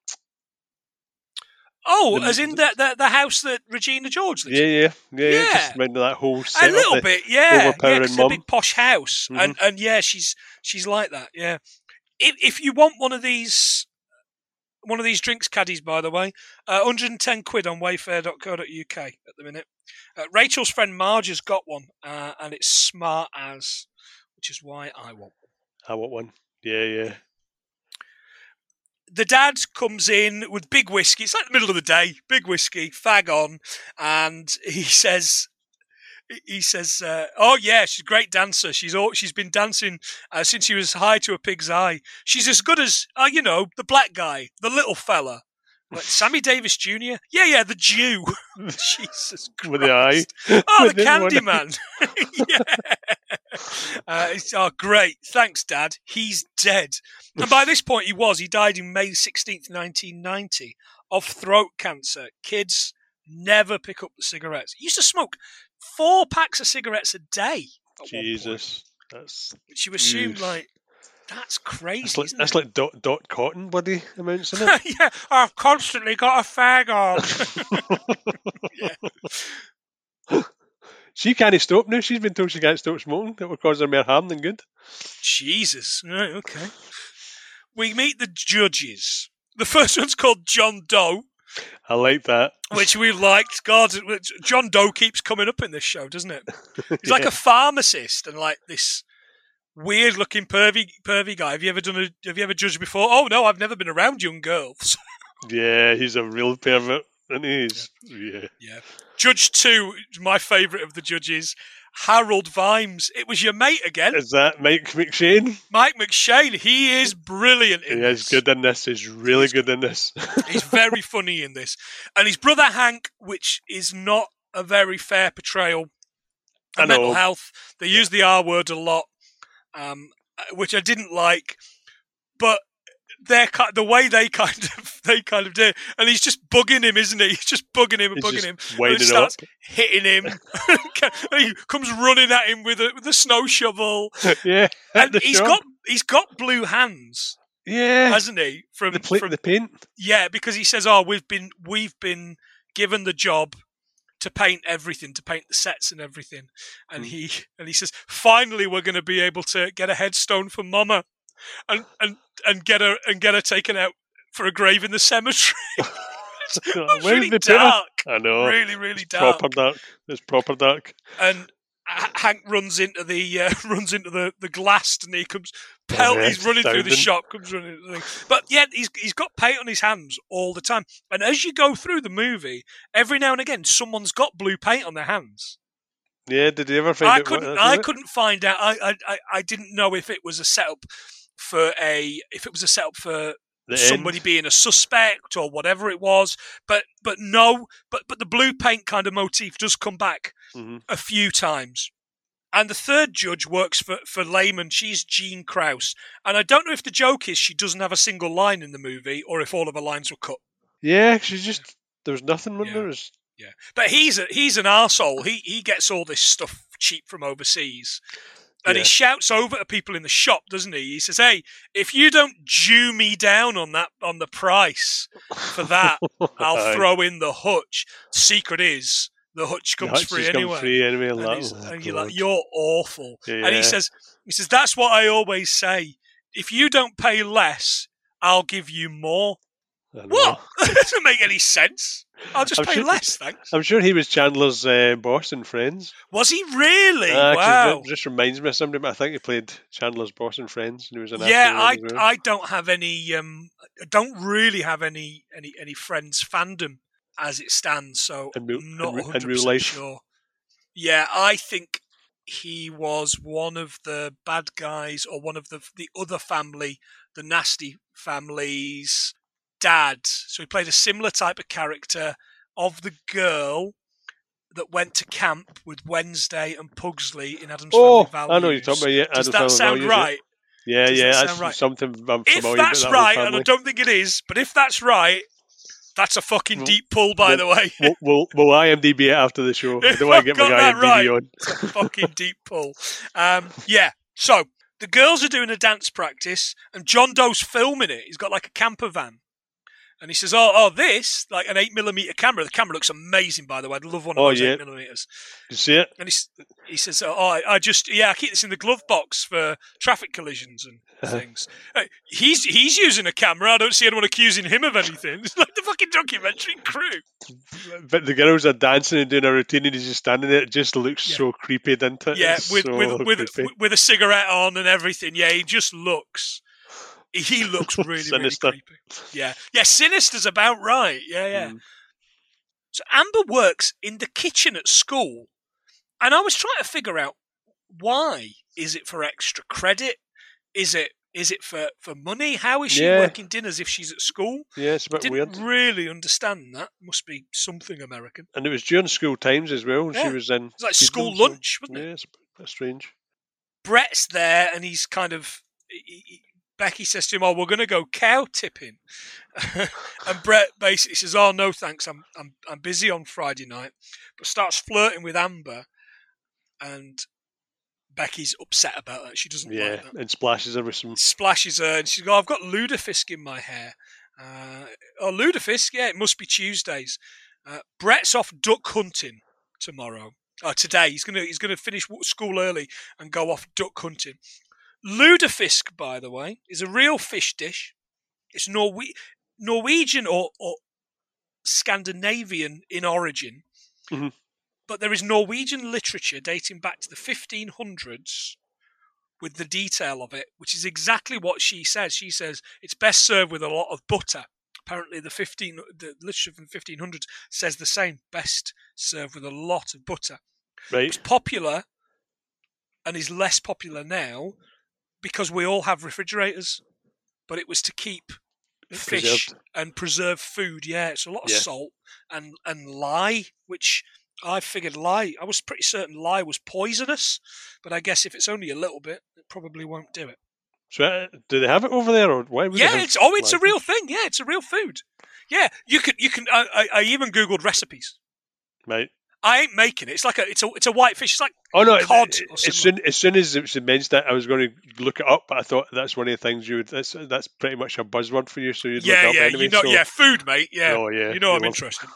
Oh, the, as in the, the the house that Regina George lives in. Yeah, yeah, yeah, yeah. Just remember that whole set. A little the, bit, yeah. yeah it's a big posh house, mm-hmm. and and yeah, she's she's like that. Yeah. If if you want one of these, one of these drinks caddies, by the way, uh, one hundred ten quid on wayfair dot co dot uk at the minute. Uh, Rachel's friend Marge has got one, uh, and it's smart as, which is why I want one. I want one. Yeah, yeah. The dad comes in with big whiskey. It's like the middle of the day, big whiskey, fag on. And he says, he says, uh, oh yeah, she's a great dancer. She's all, she's been dancing uh, since she was high to a pig's eye. She's as good as, uh, you know, the black guy, the little fella. Like Sammy Davis Junior? Yeah, yeah, the Jew. Jesus Christ. With the eye. Oh, with the Candyman. Yeah. Uh, it's, oh, great. Thanks, Dad. He's dead. And by this point, he was. He died in May sixteenth, nineteen ninety of throat cancer. Kids never pick up the cigarettes. He used to smoke four packs of cigarettes a day. Jesus. That's Which you assume, huge. like, That's crazy. That's like, isn't that's it? like dot, dot cotton bloody amounts, isn't it? Yeah, I've constantly got a fag on. She can't stop now. She's been told she can't stop smoking. That will cause her more harm than good. Jesus. Right, okay. We meet the judges. The first one's called John Doe. I like that. Which we liked. God, John Doe keeps coming up in this show, doesn't it? He's yeah. like a pharmacist and like this... weird looking pervy pervy guy. Have you ever done a have you ever judged before? Oh no, I've never been around young girls. Yeah, he's a real pervert and he is. Yeah. yeah. yeah. Judge two, my favourite of the judges, Harold Vimes. It was your mate again. Is that Mike McShane? Mike McShane. He is brilliant in he this. He's good in this. He's really he's good, good in this. He's very funny in this. And his brother Hank, which is not a very fair portrayal of mental health. They yeah. use the R word a lot. Um, which I didn't like, but their the way they kind of they kind of did, and he's just bugging him, isn't he? He's just bugging him and he's bugging him, and he starts up. hitting him. And he comes running at him with a with a snow shovel. Yeah, and he's shop. got he's got blue hands. Yeah, hasn't he? From the, pl- from the paint. Yeah, because he says, "Oh, we've been we've been given the job." to paint everything, to paint the sets and everything. And mm. he and he says, finally we're going to be able to get a headstone for Mama and and, and get her and get her taken out for a grave in the cemetery. It's really the dark. Dinner? I know. Really, really it's dark. Proper dark. It's proper dark. And Hank runs into the uh, runs into the, the glass and he comes pelt. Yeah, he's running through the shop, comes running into the thing. But yeah, he's he's got paint on his hands all the time. And as you go through the movie, every now and again, someone's got blue paint on their hands. Yeah, did you ever find? I couldn't. What, I it? couldn't find out. I, I I didn't know if it was a setup for a if it was a setup for the somebody end. being a suspect or whatever it was. But but no. But but the blue paint kind of motif does come back. Mm-hmm. A few times. And the third judge works for, for Lehman. She's Jean Krause. And I don't know if the joke is she doesn't have a single line in the movie or if all of her lines were cut. Yeah, she's just, there was nothing when yeah. there was. Yeah. But he's a, he's an arsehole. He, he gets all this stuff cheap from overseas. And yeah. he shouts over to people in the shop, doesn't he? He says, hey, if you don't jew me down on that on the price for that, I'll throw in the hutch. Secret is... The hutch comes the free anyway. Come free anyway and, and you're like, you're awful. Yeah. And he says, he says, that's what I always say. if you don't pay less, I'll give you more. What? That doesn't make any sense. I'll just I'm pay sure, less, thanks. I'm sure he was Chandler's uh, boss in Friends. Was he really? Uh, wow. It just reminds me of somebody, but I think he played Chandler's boss in Friends. And he was an yeah, I well. I don't have any, um, I don't really have any, any, any Friends fandom as it stands, so in real, I'm not in, one hundred percent in real life. Sure. Yeah, I think he was one of the bad guys or one of the the other family, the nasty family's dad. So he played a similar type of character of the girl that went to camp with Wednesday and Pugsley in Adam's oh, Family Values. I know you're talking about. Yeah, Does Adam's that sound values, right? Yeah, Does yeah, that that's right? something I'm familiar with. If that's with that right, and I don't think it is, but if that's right, that's a fucking deep pull, by we'll, the way. We'll, we'll, we'll IMDb it after the show. I don't want to get my IMDb right. on. It's a fucking deep pull. Um, yeah, so the girls are doing a dance practice, and John Doe's filming it. He's got like a camper van. And he says, oh, oh, this, like an eight millimeter camera. The camera looks amazing, by the way. I'd love one of oh, those yeah. eight millimeters. You see it? And he, he says, oh, I, I just, yeah, I keep this in the glove box for traffic collisions and things. uh, he's he's using a camera. I don't see anyone accusing him of anything. It's like the fucking documentary crew. But the girls are dancing and doing a routine and he's just standing there. It just looks yeah. so creepy, doesn't it? Yeah, with, so with, with, with, with a cigarette on and everything. Yeah, he just looks... He looks really, sinister. really creepy. Yeah, yeah, sinister's about right. Yeah, yeah. Mm. So Amber works in the kitchen at school, and I was trying to figure out why. Is it for extra credit? Is it is it for, for money? How is she yeah. working dinners if she's at school? Yeah, it's a bit Didn't weird. Didn't really understand that. Must be something American. And it was during school times as well. Yeah. She was in. It was like school lunch, wasn't it? Yeah, it's a bit strange. Brett's there, and he's kind of. He, he, Becky says to him, oh, we're going to go cow tipping. And Brett basically says, oh, no, thanks. I'm I'm I'm busy on Friday night. But starts flirting with Amber. And Becky's upset about that. She doesn't yeah, like that. Yeah, and splashes her with some... Splashes her. And she's like, oh, I've got lutefisk in my hair. Uh, oh, lutefisk? Yeah, it must be Tuesdays. Uh, Brett's off duck hunting tomorrow. Uh, today. He's going to he's going to finish school early and go off duck hunting. Lutefisk, by the way, is a real fish dish. It's Norwe- Norwegian or, or Scandinavian in origin. Mm-hmm. But there is Norwegian literature dating back to the fifteen hundreds with the detail of it, which is exactly what she says. She says it's best served with a lot of butter. Apparently the fifteen the literature from the fifteen hundreds says the same, best served with a lot of butter. Right. It's popular and is less popular now, because we all have refrigerators, but it was to keep fish preserved. And preserve food. Yeah, it's a lot of yeah. salt and, and lye, which I figured lye, I was pretty certain lye was poisonous, but I guess if it's only a little bit, it probably won't do it. So uh, do they have it over there? Or why would yeah, they it's, oh, it's like a real thing. Yeah, it's a real food. Yeah, you can, you can, I, I, I even Googled recipes. Right. I ain't making it. It's like a it's a it's a white fish. It's like oh no, cod. It, it, as soon as soon as it mentioned that, I was going to look it up, but I thought that's one of the things you would. That's that's pretty much a buzzword for you, so you'd yeah, look it yeah, up anyway. You know, so. Yeah, food, mate. Yeah, oh, yeah you know I'm interested.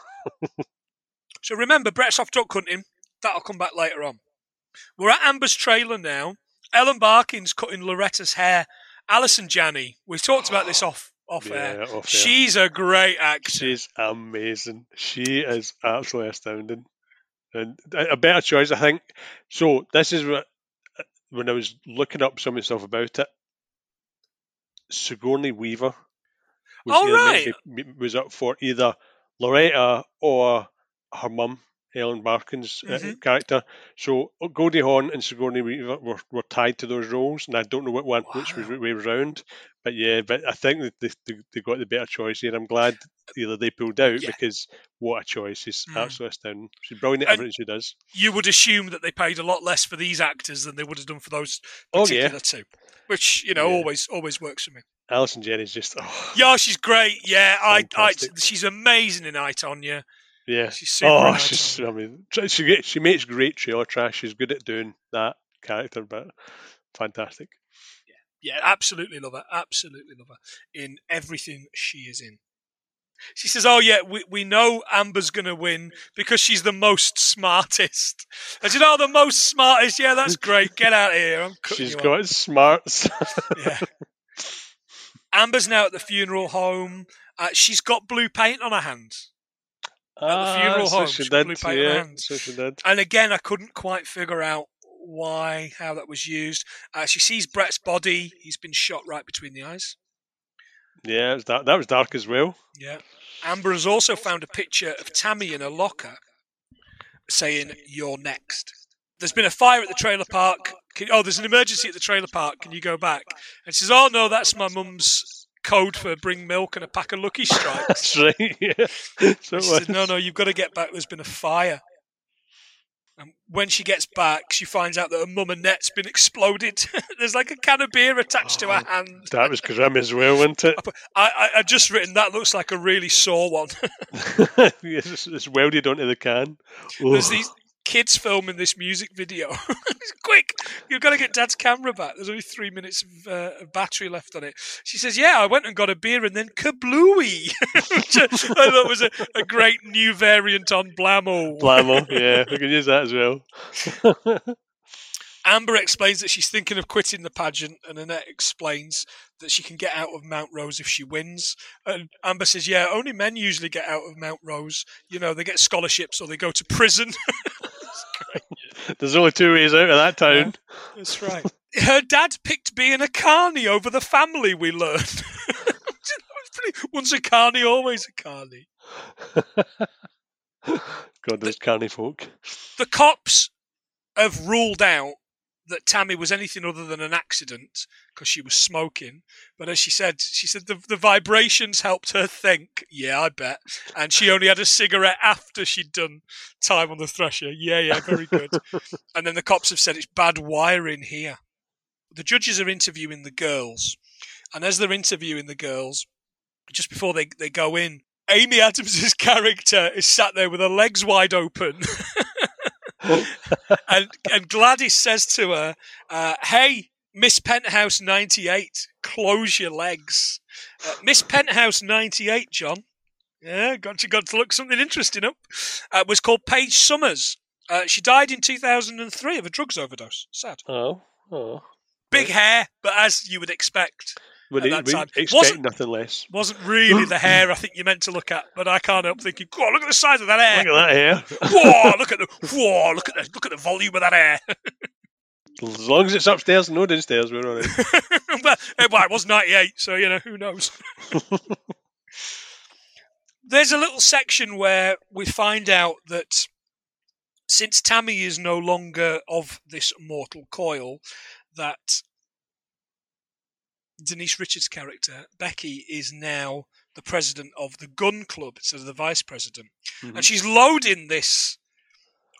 So remember, Brett's off duck hunting. That'll come back later on. We're at Amber's trailer now. Ellen Barkin's cutting Loretta's hair. Alison Janney. We've talked about this off. Off, yeah, air. off air. She's a great actor. She's amazing. She is absolutely astounding. And a better choice, I think. So this is what, when I was looking up some of the stuff about it, Sigourney Weaver was, oh, right. was up for either Loretta or her mum, Ellen Barkin's mm-hmm. uh, character. So Goldie Hawn and Sigourney Weaver were, were tied to those roles, and I don't know what one, wow. which was way round. But yeah, but I think that they, they, they got the better choice here. I'm glad either they pulled out yeah. because what a choice. She's mm. absolutely astounding. She's brilliant at everything she does. You would assume that they paid a lot less for these actors than they would have done for those particular oh, yeah. two, which, you know, yeah. always always works for me. Alison Janney's just... Oh, yeah, she's great. Yeah, I, I, she's amazing in I, Tonya. Yeah. She's super oh, nice she's, I mean, she, she makes great trailer trash. She's good at doing that character, but fantastic. Yeah, absolutely love her. Absolutely love her in everything she is in. She says, oh, yeah, we, we know Amber's going to win because she's the most smartest. I said, oh, the most smartest. Yeah, that's great. Get out of here. I'm cutting she's you got off. smarts. Yeah. Amber's now at the funeral home. Uh, she's got blue paint on her hands. At ah, the funeral so home, she she's got blue paint yeah, on her hands. So she did. And again, I couldn't quite figure out why, how that was used. Uh, she sees Brett's body. He's been shot right between the eyes. Yeah, that that was dark as well. Yeah. Amber has also found a picture of Tammy in a locker saying, "You're next." There's been a fire at the trailer park. Can, oh, there's an emergency at the trailer park. Can you go back? And she says, "Oh, no, that's my mum's code for bring milk and a pack of Lucky Strikes." That's right, yeah. So she said, "No, no, you've got to get back. There's been a fire." And when she gets back, she finds out that her mum and net's been exploded. There's like a can of beer attached oh, to her hand. That was grim as well, wasn't it? I, I, I just written, that looks like a really sore one. It's, it's welded onto the can. Oh. There's these kids filming this music video. Quick, you've got to get Dad's camera back. There's only three minutes of uh, battery left on it. She says, "Yeah, I went and got a beer and then kablooey," which I thought was a, a great new variant on Blammo. Blammo, yeah, we can use that as well. Amber explains that she's thinking of quitting the pageant, and Annette explains that she can get out of Mount Rose if she wins. And Amber says, "Yeah, only men usually get out of Mount Rose. You know, they get scholarships or they go to prison." There's only two ways out of that town. Yeah, that's right. Her dad picked being a carny over the family, we learned. Once a carny, always a carny. God, those carny folk. The cops have ruled out that Tammy was anything other than an accident because she was smoking. But as she said, she said the, the vibrations helped her think. Yeah, I bet. And she only had a cigarette after she'd done time on the thresher. Yeah, yeah, very good. And then the cops have said it's bad wiring here. The judges are interviewing the girls. And as they're interviewing the girls, just before they, they go in, Amy Adams' character is sat there with her legs wide open. and, and Gladys says to her, uh, "Hey, Miss Penthouse ninety-eight, close your legs." Uh, Miss Penthouse ninety-eight, John, yeah, got to, got to look something interesting up, uh, was called Paige Summers. Uh, she died in two thousand three of a drugs overdose. Sad. Oh, oh. Big hair, but as you would expect. Would at it, that time. Expect wasn't, nothing less. Wasn't really the hair I think you meant to look at, but I can't help thinking, "Whoa, look at the size of that hair! Look at that hair! Whoa, look at the whoa, look at the look at the volume of that hair!" As long as it's upstairs and no downstairs, we're all right. Well, it was ninety-eight, so you know who knows. There's a little section where we find out that since Tammy is no longer of this mortal coil, that Denise Richards' character, Becky, is now the president of the gun club instead of the vice president. Mm-hmm. And she's loading this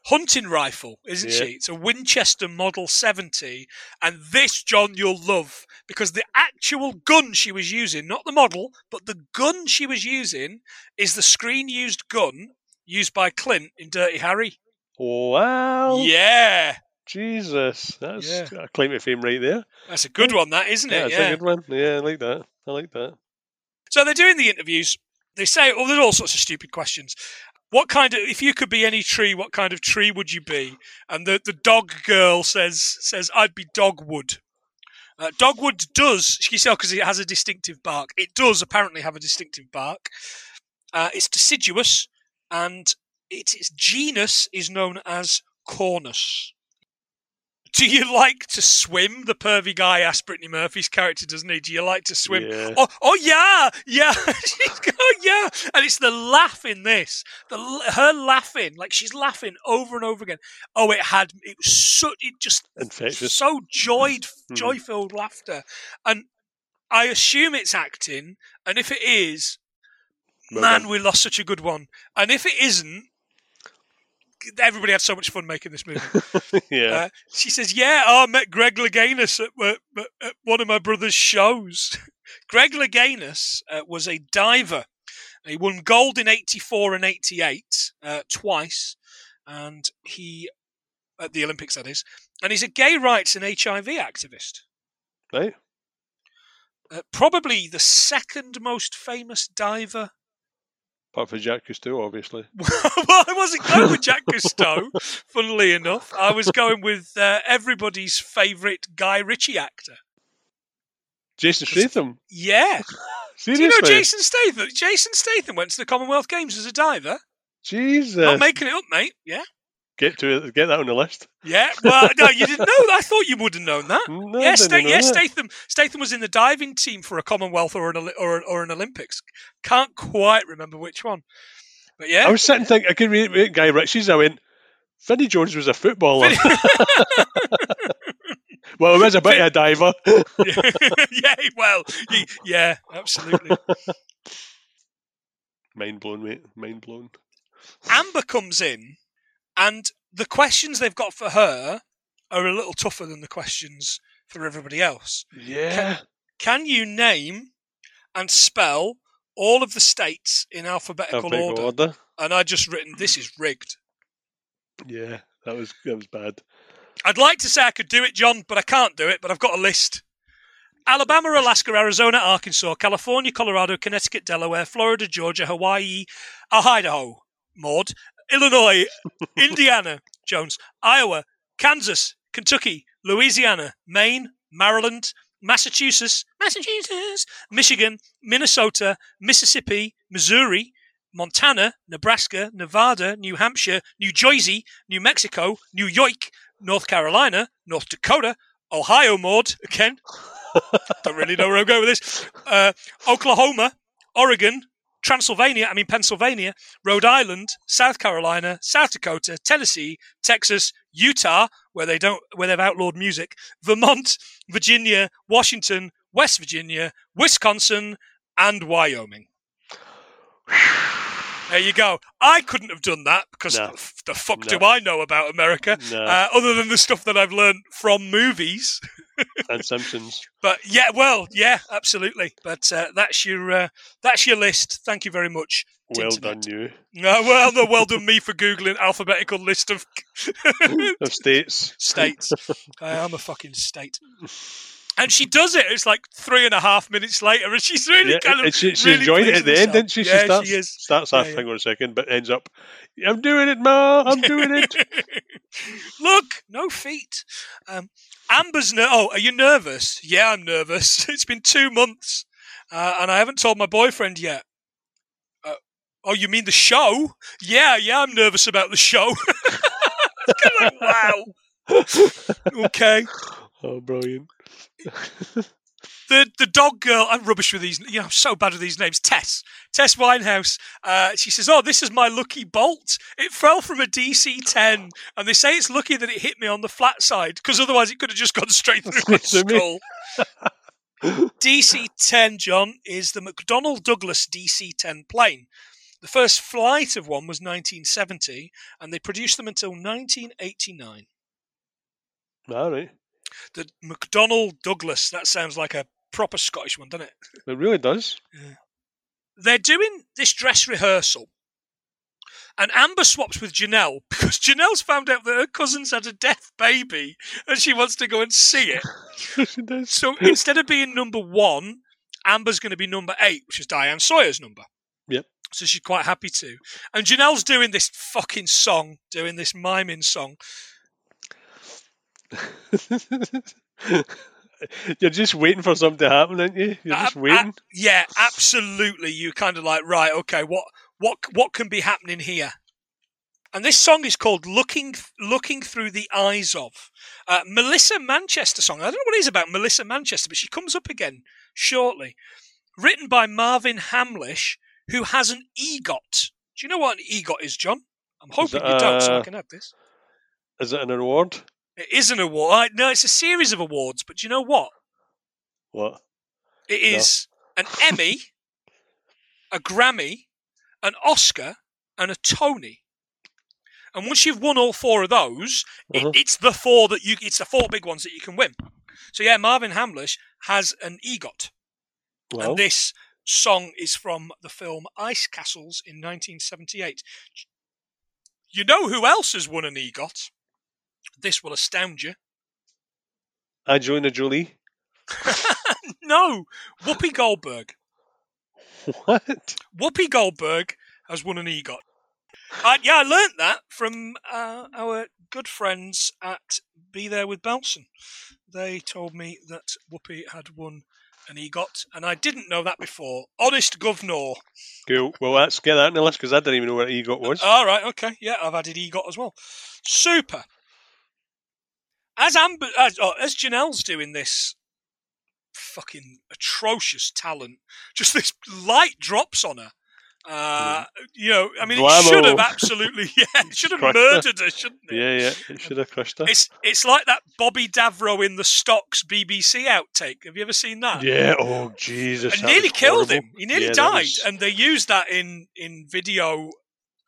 hunting rifle, isn't yeah. she? It's a Winchester Model seventy. And this, John, you'll love, because the actual gun she was using, not the model, but the gun she was using is the screen-used gun used by Clint in Dirty Harry. Wow. Yeah. Jesus, that's yeah. a claim to fame right there. That's a good one, that, isn't it? Yeah, that's yeah. a good one. Yeah, I like that. I like that. So they're doing the interviews. They say, oh, there's all sorts of stupid questions. What kind of, if you could be any tree, what kind of tree would you be? And the, the dog girl says, says I'd be dogwood. Uh, dogwood does, she said, because it has a distinctive bark. It does apparently have a distinctive bark. Uh, it's deciduous, and it, its genus is known as Cornus. Do you like to swim? The pervy guy asks Brittany Murphy's character, doesn't he? Do you like to swim? Yeah. Oh, oh, yeah, yeah. She's going, oh, yeah. And it's the laugh in this. The, her laughing, like she's laughing over and over again. Oh, it had, it was so, it just, infectious. So joyed, joy-filled mm. laughter. And I assume it's acting. And if it is, well man, done. We lost such a good one. And if it isn't, everybody had so much fun making this movie. yeah. Uh, she says, yeah, oh, I met Greg Louganis at, at, at one of my brother's shows. Greg Louganis uh, was a diver. He won gold in eighty-four and eighty-eight uh, twice. And he, at the Olympics, that is. And he's a gay rights and H I V activist. Right. Uh, probably the second most famous diver. Apart from Jack Cousteau, obviously. Well, I wasn't going with Jack Cousteau, funnily enough. I was going with uh, everybody's favourite Guy Ritchie actor. Jason Statham. Yeah. Seriously? Do you know Jason Statham? Jason Statham went to the Commonwealth Games as a diver. Jesus. Not making it up, mate. Yeah. Get to it, get that on the list. Yeah, well, no, you didn't know that. I thought you would have known that. No, yeah, Sta- know yeah that. Statham Statham was in the diving team for a Commonwealth or an or, or an Olympics. Can't quite remember which one. But yeah. I was sitting thinking, I could read Guy Ritchie's, I went, Vinnie Jones was a footballer. Well, he was a bit of a diver. Yeah, well, yeah, absolutely. Mind blown, mate. Mind blown. Amber comes in. And the questions they've got for her are a little tougher than the questions for everybody else. Yeah. Can, can you name and spell all of the states in alphabetical order? order? And I just written, this is rigged. Yeah, that was that was bad. I'd like to say I could do it, John, but I can't do it. But I've got a list. Alabama, Alaska, Arizona, Arkansas, California, Colorado, Connecticut, Delaware, Florida, Georgia, Hawaii, Idaho, Maud, Illinois, Indiana, Jones, Iowa, Kansas, Kentucky, Louisiana, Maine, Maryland, Massachusetts, Massachusetts, Michigan, Minnesota, Mississippi, Missouri, Montana, Nebraska, Nevada, New Hampshire, New Jersey, New Mexico, New York, North Carolina, North Dakota, Ohio, Maud, again, don't really know where I'm going with this, uh, Oklahoma, Oregon, Transylvania, I mean Pennsylvania, Rhode Island, South Carolina, South Dakota, Tennessee, Texas, Utah, where they don't, where they've outlawed music, Vermont, Virginia, Washington, West Virginia, Wisconsin, and Wyoming. There you go. I couldn't have done that because no. the fuck no. do I know about America, no. uh, other than the stuff that I've learned from movies and Simpsons. But yeah, well, yeah, absolutely. But uh, that's your uh, that's your list. Thank you very much. Well Internet. Done, you. No, well, no, well done me for googling alphabetical list of of states. States. I am a fucking state. And she does it. It's like three and a half minutes later, and she's really yeah, kind of. She, she really enjoyed it at the herself. End, didn't she? Yeah, she starts, she is. starts yeah, half yeah. thing for a second, but ends up, I'm doing it, Ma. I'm doing it. Look, no feet. Um, Amber's ner- Oh, are you nervous? Yeah, I'm nervous. It's been two months, uh, and I haven't told my boyfriend yet. Uh, oh, you mean the show? Yeah, yeah, I'm nervous about the show. It's kind of like, wow. Okay. Oh, brilliant. the the dog girl, I'm rubbish with these, you know, I'm so bad with these names. Tess, Tess Winehouse. Uh, she says, oh, this is my lucky bolt. It fell from a D C ten. And they say it's lucky that it hit me on the flat side because otherwise it could have just gone straight through my skull. D C ten, John, is the McDonnell Douglas D C ten plane. The first flight of one was nineteen seventy and they produced them until nineteen eighty-nine. All right. The McDonnell Douglas, that sounds like a proper Scottish one, doesn't it? It really does. Yeah. They're doing this dress rehearsal. And Amber swaps with Janelle because Janelle's found out that her cousin's had a deaf baby and she wants to go and see it. She does. So instead of being number one, Amber's going to be number eight, which is Diane Sawyer's number. Yep. So she's quite happy to. And Janelle's doing this fucking song, doing this miming song. You're just waiting for something to happen, aren't you? You're just waiting. Uh, uh, yeah, absolutely. You kind of like, right, okay, what, what, what can be happening here? And this song is called "Looking, Looking Through the Eyes of." Uh, Melissa Manchester song. I don't know what it is about Melissa Manchester, but she comes up again shortly. Written by Marvin Hamlish, who has an EGOT. Do you know what an EGOT is, John? I'm hoping that, you don't, uh, so I can have this. Is it an award? It is an award. No, it's a series of awards, but do you know what? What? It is no. an Emmy, a Grammy, an Oscar, and a Tony. And once you've won all four of those, uh-huh. it, it's the four that you it's the four big ones that you can win. So yeah, Marvin Hamlish has an EGOT. Well. And this song is from the film Ice Castles in nineteen seventy-eight. You know who else has won an EGOT? This will astound you. Angelina Jolie? No! Whoopi Goldberg. What? Whoopi Goldberg has won an EGOT. I, yeah, I learnt that from uh, our good friends at Be There With Belson. They told me that Whoopi had won an EGOT, and I didn't know that before. Honest governor. Cool. Well, let's get that in the list, because I didn't even know what EGOT was. All right, okay. Yeah, I've added EGOT as well. Super. As Amber, as, oh, as Janelle's doing this fucking atrocious talent, just this light drops on her. Uh, you know, I mean, Blammo. It should have absolutely, yeah, it should have murdered her, her shouldn't it? Yeah, yeah, it should have crushed her. It's it's like that Bobby Davro in the Stocks B B C outtake. Have you ever seen that? Yeah. Oh Jesus! And nearly killed horrible. him. He nearly yeah, died, was... and they used that in in video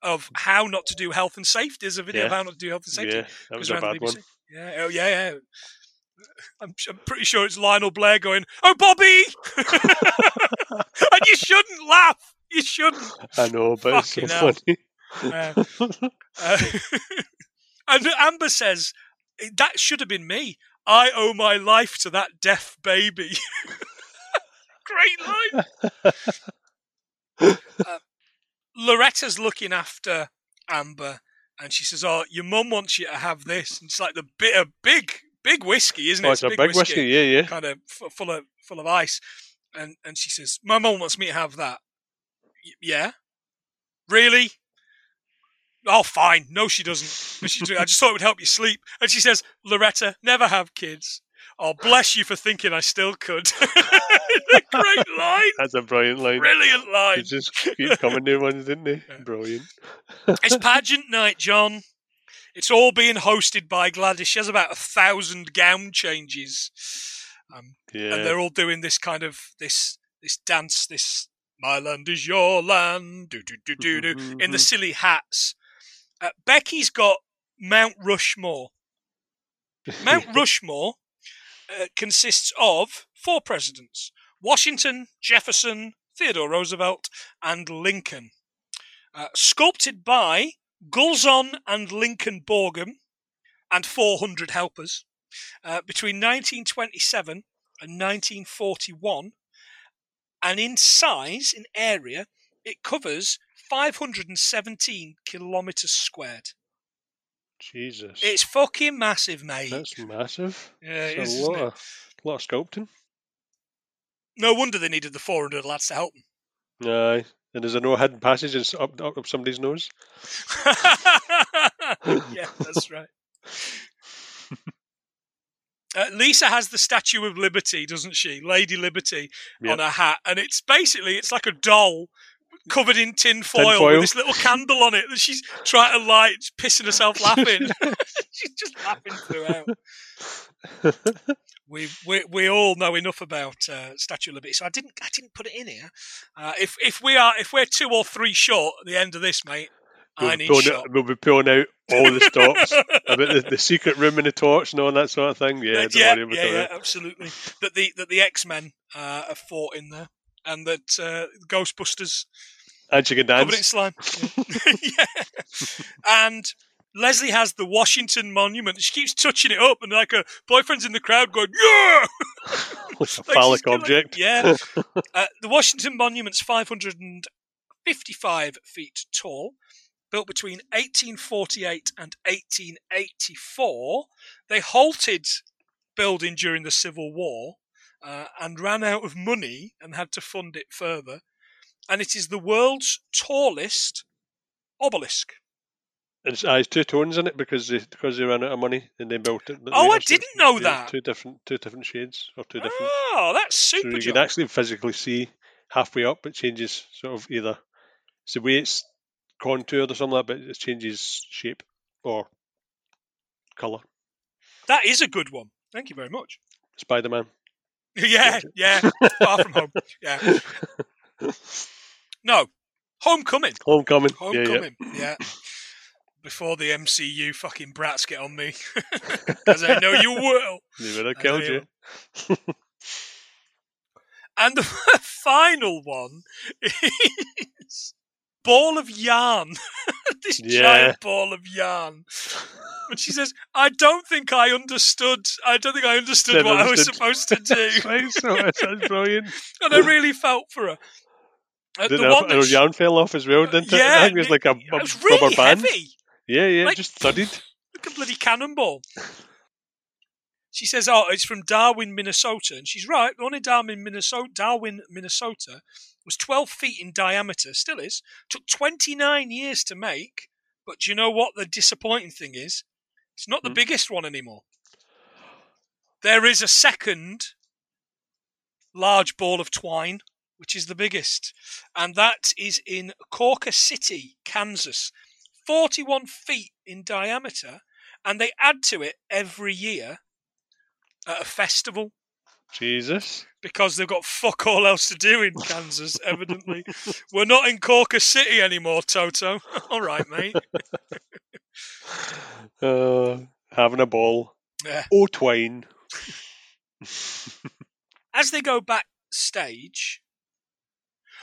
of how not to do health and safety. There's a video yeah. of how not to do health and safety. Yeah, that was a bad one. Yeah. Oh yeah. yeah. I'm, I'm pretty sure it's Lionel Blair going, "Oh, Bobby," and you shouldn't laugh. You shouldn't. I know, but Fucking it's so hell. funny. Uh, uh, and Amber says, "That should have been me. I owe my life to that deaf baby." Great line. uh, Loretta's looking after Amber, and she says, "Oh, your mum wants you to have this." And it's like the bit of big, big whiskey, isn't it? Oh, it's, it's a big, big whiskey, yeah, yeah. Kind of f- full of full of ice, and and she says, "My mum wants me to have that." Yeah, really? Oh, fine. No, she doesn't. But she does. I just thought it would help you sleep. And she says, "Loretta, never have kids." Oh, bless you for thinking I still could. Great line. That's a brilliant line. Brilliant line. You just keep coming new ones, didn't they? Yeah. Brilliant. It's pageant night, John. It's all being hosted by Gladys. She has about a thousand gown changes, um, yeah. and they're all doing this kind of this this dance this. My land is your land, do do do do do, in the silly hats. Uh, Becky's got Mount Rushmore. Mount Rushmore uh, consists of four presidents: Washington, Jefferson, Theodore Roosevelt, and Lincoln. Uh, sculpted by Gulzon and Lincoln Borgum, and four hundred helpers, uh, between nineteen twenty-seven and nineteen forty-one. And in size, in area, it covers five hundred seventeen kilometres squared. Jesus. It's fucking massive, mate. That's massive. Yeah, it That's is, a lot, isn't it? Of, lot of sculpting. No wonder they needed the four hundred lads to help them. Aye. Uh, and is there no hidden passages up, up, up somebody's nose? Yeah, that's right. Uh, Lisa has the Statue of Liberty, doesn't she? Lady Liberty yep. on her hat. And it's basically, it's like a doll covered in tin foil, tin foil. with this little candle on it that she's trying to light, pissing herself laughing. She's just laughing throughout. we, we we all know enough about uh, Statue of Liberty, so I didn't I didn't put it in here. Uh, if if we are if we're two or three short at the end of this, mate, We'll, I need pulling out, we'll be pulling out all the stops about the, the secret room and the torch and all that sort of thing. Yeah, don't yeah, worry about yeah, yeah, absolutely. That the that the X-Men uh, have fought in there, and that uh, Ghostbusters and she can dance. Covered in slime. Yeah. Yeah. And Leslie has the Washington Monument. She keeps touching it up, and like her boyfriend's in the crowd going, "Yeah!" Like a phallic object. Like, yeah. Uh, the Washington Monument's five hundred and fifty-five feet tall. Built between eighteen forty-eight and eighteen eighty-four, they halted building during the Civil War uh, and ran out of money and had to fund it further. And it is the world's tallest obelisk. And it has two tones in it because they, because they ran out of money and they built it. Oh, I didn't two, know that. Two different two different shades or two different. Oh, that's super. So you job. can actually physically see halfway up. It changes sort of either. So the way it's contoured or something like that, but it changes shape or colour. That is a good one. Thank you very much. Spider-Man. Yeah, yeah. Far From Home. Yeah. No. Homecoming. Homecoming. Homecoming. Yeah, yeah. yeah. Before the M C U fucking brats get on me. Because I know you will. They would have killed you. And the final one is... ball of yarn. This yeah. giant ball of yarn. And she says, I don't think I understood. I don't think I understood Didn't what understood. I was supposed to do. Right, so that's brilliant. And I really felt for her. Uh, the know, one her she, yarn fell off as well, didn't uh, it? Yeah, I think it was like a, a was really rubber band. Heavy. Yeah, yeah, like, just thudded. Like a bloody cannonball. She says, oh, it's from Darwin, Minnesota. And she's right. The one in Darwin, Minnesota, Darwin, Minnesota was twelve feet in diameter, still is. Took twenty-nine years to make. But do you know what the disappointing thing is? It's not the mm. biggest one anymore. There is a second large ball of twine, which is the biggest. And that is in Corker City, Kansas. forty-one feet in diameter. And they add to it every year at a festival. Jesus. Because they've got fuck all else to do in Kansas, evidently. We're not in Corker City anymore, Toto. All right, mate. uh, having a ball. Yeah. Or twine. As they go backstage...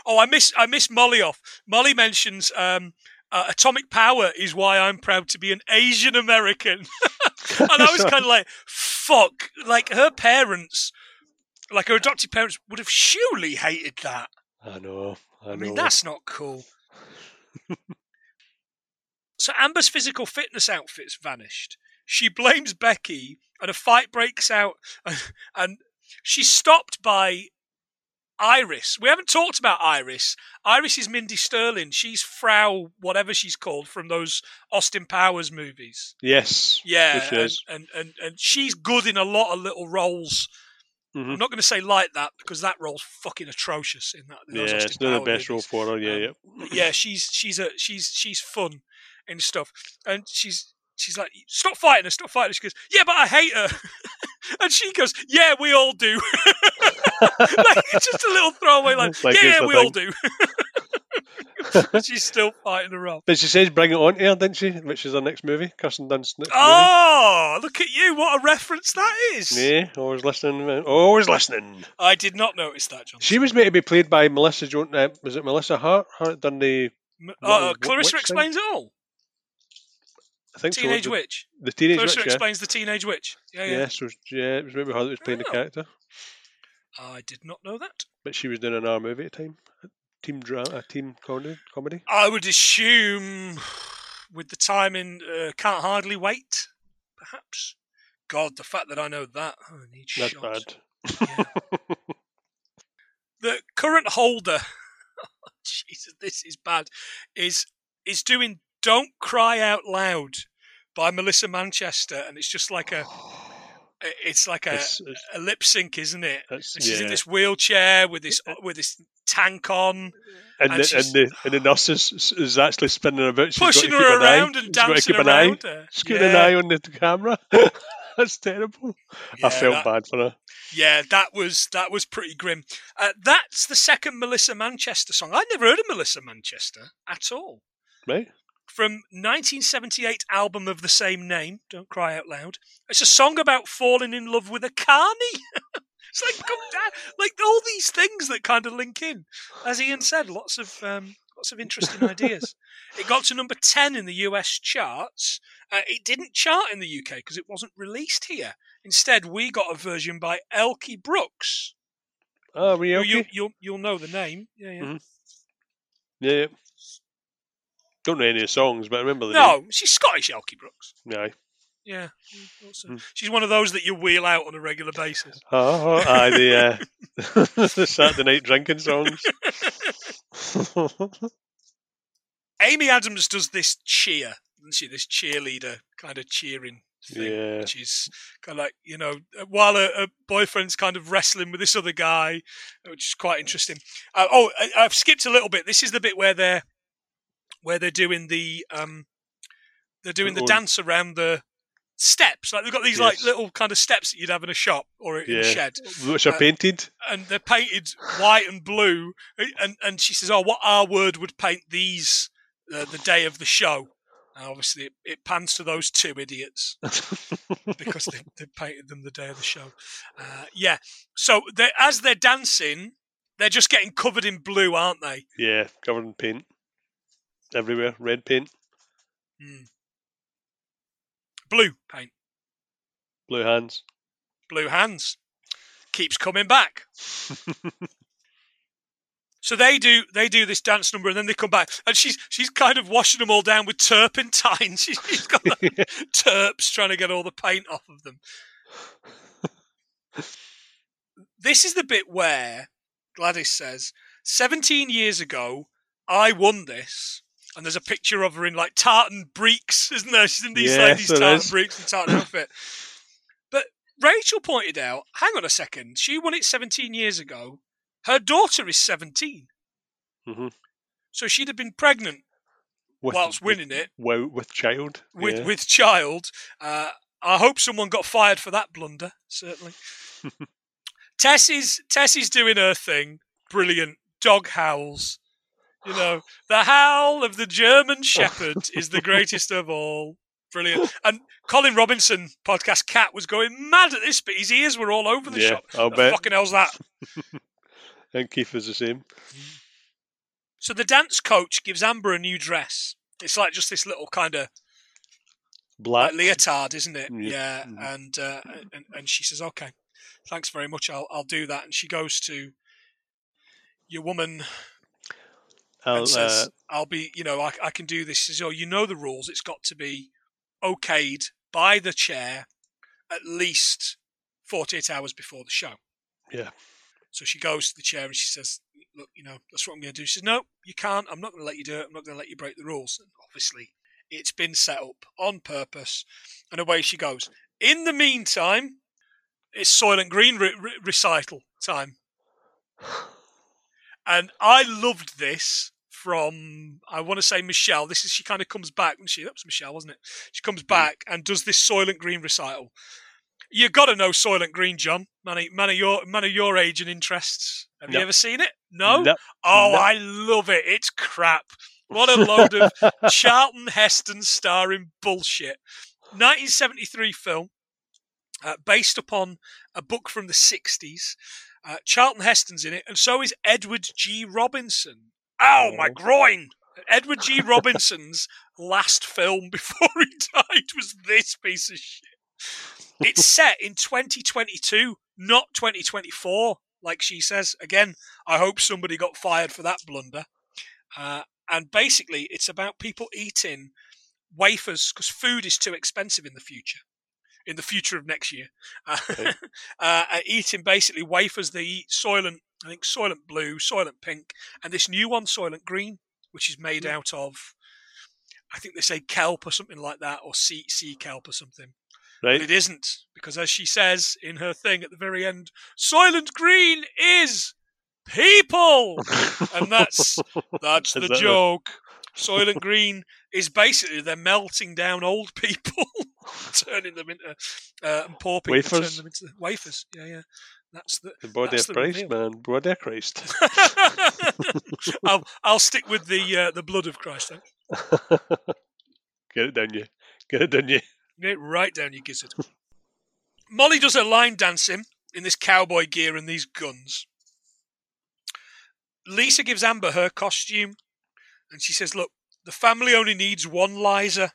Oh, I miss I miss Molly off. Molly mentions um, uh, atomic power is why I'm proud to be an Asian American. And I was kind of like, fuck. Like, her parents... Like, her adopted parents would have surely hated that. I know. I know. I mean, that's not cool. So Amber's physical fitness outfit's vanished. She blames Becky, and a fight breaks out. And, and she's stopped by Iris. We haven't talked about Iris. Iris is Mindy Sterling. She's Frau, whatever she's called, from those Austin Powers movies. Yes. Yeah. And, and, and, and she's good in a lot of little roles. Mm-hmm. I'm not going to say like that because that role's fucking atrocious in that. In yeah, it's not the best movies. Role for her. Yeah, um, yeah. Yeah, she's she's a she's she's fun and stuff, and she's she's like, stop fighting her, stop fighting her. She goes, yeah, but I hate her, and she goes, yeah, we all do. Like, it's just a little throwaway, like, like yeah, yeah we thing. all do. She's still fighting the role. But she says bring it on to her, didn't she? Which is her next movie, Kirsten Dunst. Next oh, movie. Look at you. What a reference that is. Yeah, always listening. Always listening. I did not notice that, John. She was meant to be played by Melissa Joan, uh, was it Melissa Hart? Hart done the... Uh, uh, Clarissa Explains It All. I think Teenage so, the, Witch. The Teenage Clarissa Witch, Explains yeah. the Teenage Witch. Yeah, yeah. Yeah, so, yeah, it was maybe her that was playing oh. the character. I did not know that. But she was doing an R movie at the time. Team drama, team comedy? I would assume with the timing, uh, Can't Hardly Wait, perhaps. God, the fact that I know that, I need shot. That's bad. Yeah. The current holder, oh, Jesus, this is bad, is is doing Don't Cry Out Loud by Melissa Manchester, and it's just like a... It's like a, it's, it's, a lip sync, isn't it? She's yeah. in this wheelchair with this with this tank on, and, and, the, and the and the nurse is, is actually spinning about, she's pushing got to her around eye. and dancing around her. She's got yeah. an eye on the camera. That's terrible. Yeah, I felt that, bad for her. Yeah, that was that was pretty grim. Uh, that's the second Melissa Manchester song. I never heard of Melissa Manchester at all. Right. From nineteen seventy-eight album of the same name, Don't Cry Out Loud. It's a song about falling in love with a carny. It's like, come down, like all these things that kind of link in. As Ian said, lots of um, lots of interesting ideas. It got to number ten in the U S charts. Uh, it didn't chart in the U K because it wasn't released here. Instead, we got a version by Elkie Brooks. Oh, were you okay? You'll, you'll, you'll know the name. Yeah, yeah. Mm-hmm. Yeah, yeah. Don't know any of the songs, but I remember the No, name. She's Scottish, Elkie Brooks. No. Yeah. Also. Mm. She's one of those that you wheel out on a regular basis. Oh, oh aye, the, uh, the Saturday night drinking songs. Amy Adams does this cheer, doesn't she? This cheerleader kind of cheering thing. Yeah. Which is kind of like, you know, while her, her boyfriend's kind of wrestling with this other guy, which is quite interesting. Uh, oh, I, I've skipped a little bit. This is the bit where they're Where they're doing the um, they're doing the dance around the steps. Like they've got these yes. like little kind of steps that you'd have in a shop or in yeah. a shed, which are uh, painted, and they're painted white and blue. And and she says, "Oh, what R word would paint these uh, the day of the show?" And obviously, it, it pans to those two idiots because they, they painted them the day of the show. Uh, yeah. So they as they're dancing, they're just getting covered in blue, aren't they? Yeah, covered in paint. Everywhere, red paint, mm. blue paint, blue hands, blue hands, keeps coming back. So they do, they do this dance number, and then they come back, and she's she's kind of washing them all down with turpentine. She's got like, terps trying to get all the paint off of them. This is the bit where Gladys says, seventeen years ago, I won this. And there's a picture of her in like tartan breeks, isn't there? She's in these, yeah, like, these tartan is. breeks and tartan outfit. But Rachel pointed out, hang on a second, she won it seventeen years ago. Her daughter is seventeen. Mm-hmm. So she'd have been pregnant with, whilst winning it. With, with child. With, yeah. with child. Uh, I hope someone got fired for that blunder, certainly. Tess is, Tess is doing her thing. Brilliant. Dog howls. You know, the howl of the German Shepherd is the greatest of all. Brilliant. And Colin Robinson, podcast cat, was going mad at this, but his ears were all over the yeah, shop. I'll the bet. Fucking hell's that? And Keith was the same. So the dance coach gives Amber a new dress. It's like just this little kind of black like leotard, isn't it? Yeah. yeah. And, uh, and and she says, okay, thanks very much. I'll I'll do that. And she goes to your woman I'll, and says, uh, I'll be, you know, I, I can do this. She says, oh, you know the rules. It's got to be okayed by the chair at least forty-eight hours before the show. Yeah. So she goes to the chair and she says, look, you know, that's what I'm going to do. She says, no, you can't. I'm not going to let you do it. I'm not going to let you break the rules. And obviously, it's been set up on purpose. And away she goes. In the meantime, it's Soylent Green re- re- recital time. And I loved this from, I want to say Michelle. This is, she kind of comes back. And she, that was Michelle, wasn't it? She comes back and does this Soylent Green recital. You got to know Soylent Green, John. Man of, man of your man of your age and interests. Have nope. you ever seen it? No. Nope. Oh, nope. I love it. It's crap. What a load of Charlton Heston starring bullshit. nineteen seventy-three film uh, based upon a book from the sixties. Uh, Charlton Heston's in it, and so is Edward G. Robinson. Ow, oh. my groin! Edward G. Robinson's last film before he died was this piece of shit. It's set in twenty twenty-two, not twenty twenty-four, like she says. Again, I hope somebody got fired for that blunder. Uh, and basically, it's about people eating wafers because food is too expensive in the future, in the future of next year. Uh, okay. uh, eating basically wafers. They eat Soylent, I think Soylent Blue, Soylent Pink, and this new one, Soylent Green, which is made yeah. out of, I think they say kelp or something like that, or sea, sea kelp or something. Right. But it isn't, because as she says in her thing at the very end, Soylent Green is people! And that's that's the that joke. That? Soylent Green is basically they're melting down old people, turning them into, uh, and poor people wafers. turning them into wafers. Yeah, yeah. That's the, the body that's of the Christ, reveal. man. Body of Christ. I'll, I'll stick with the uh, the blood of Christ, then. Get it down, you. Get it down, you. Get it right down, you gizzard. Molly does her line dancing in this cowboy gear and these guns. Lisa gives Amber her costume and she says, look, the family only needs one Liza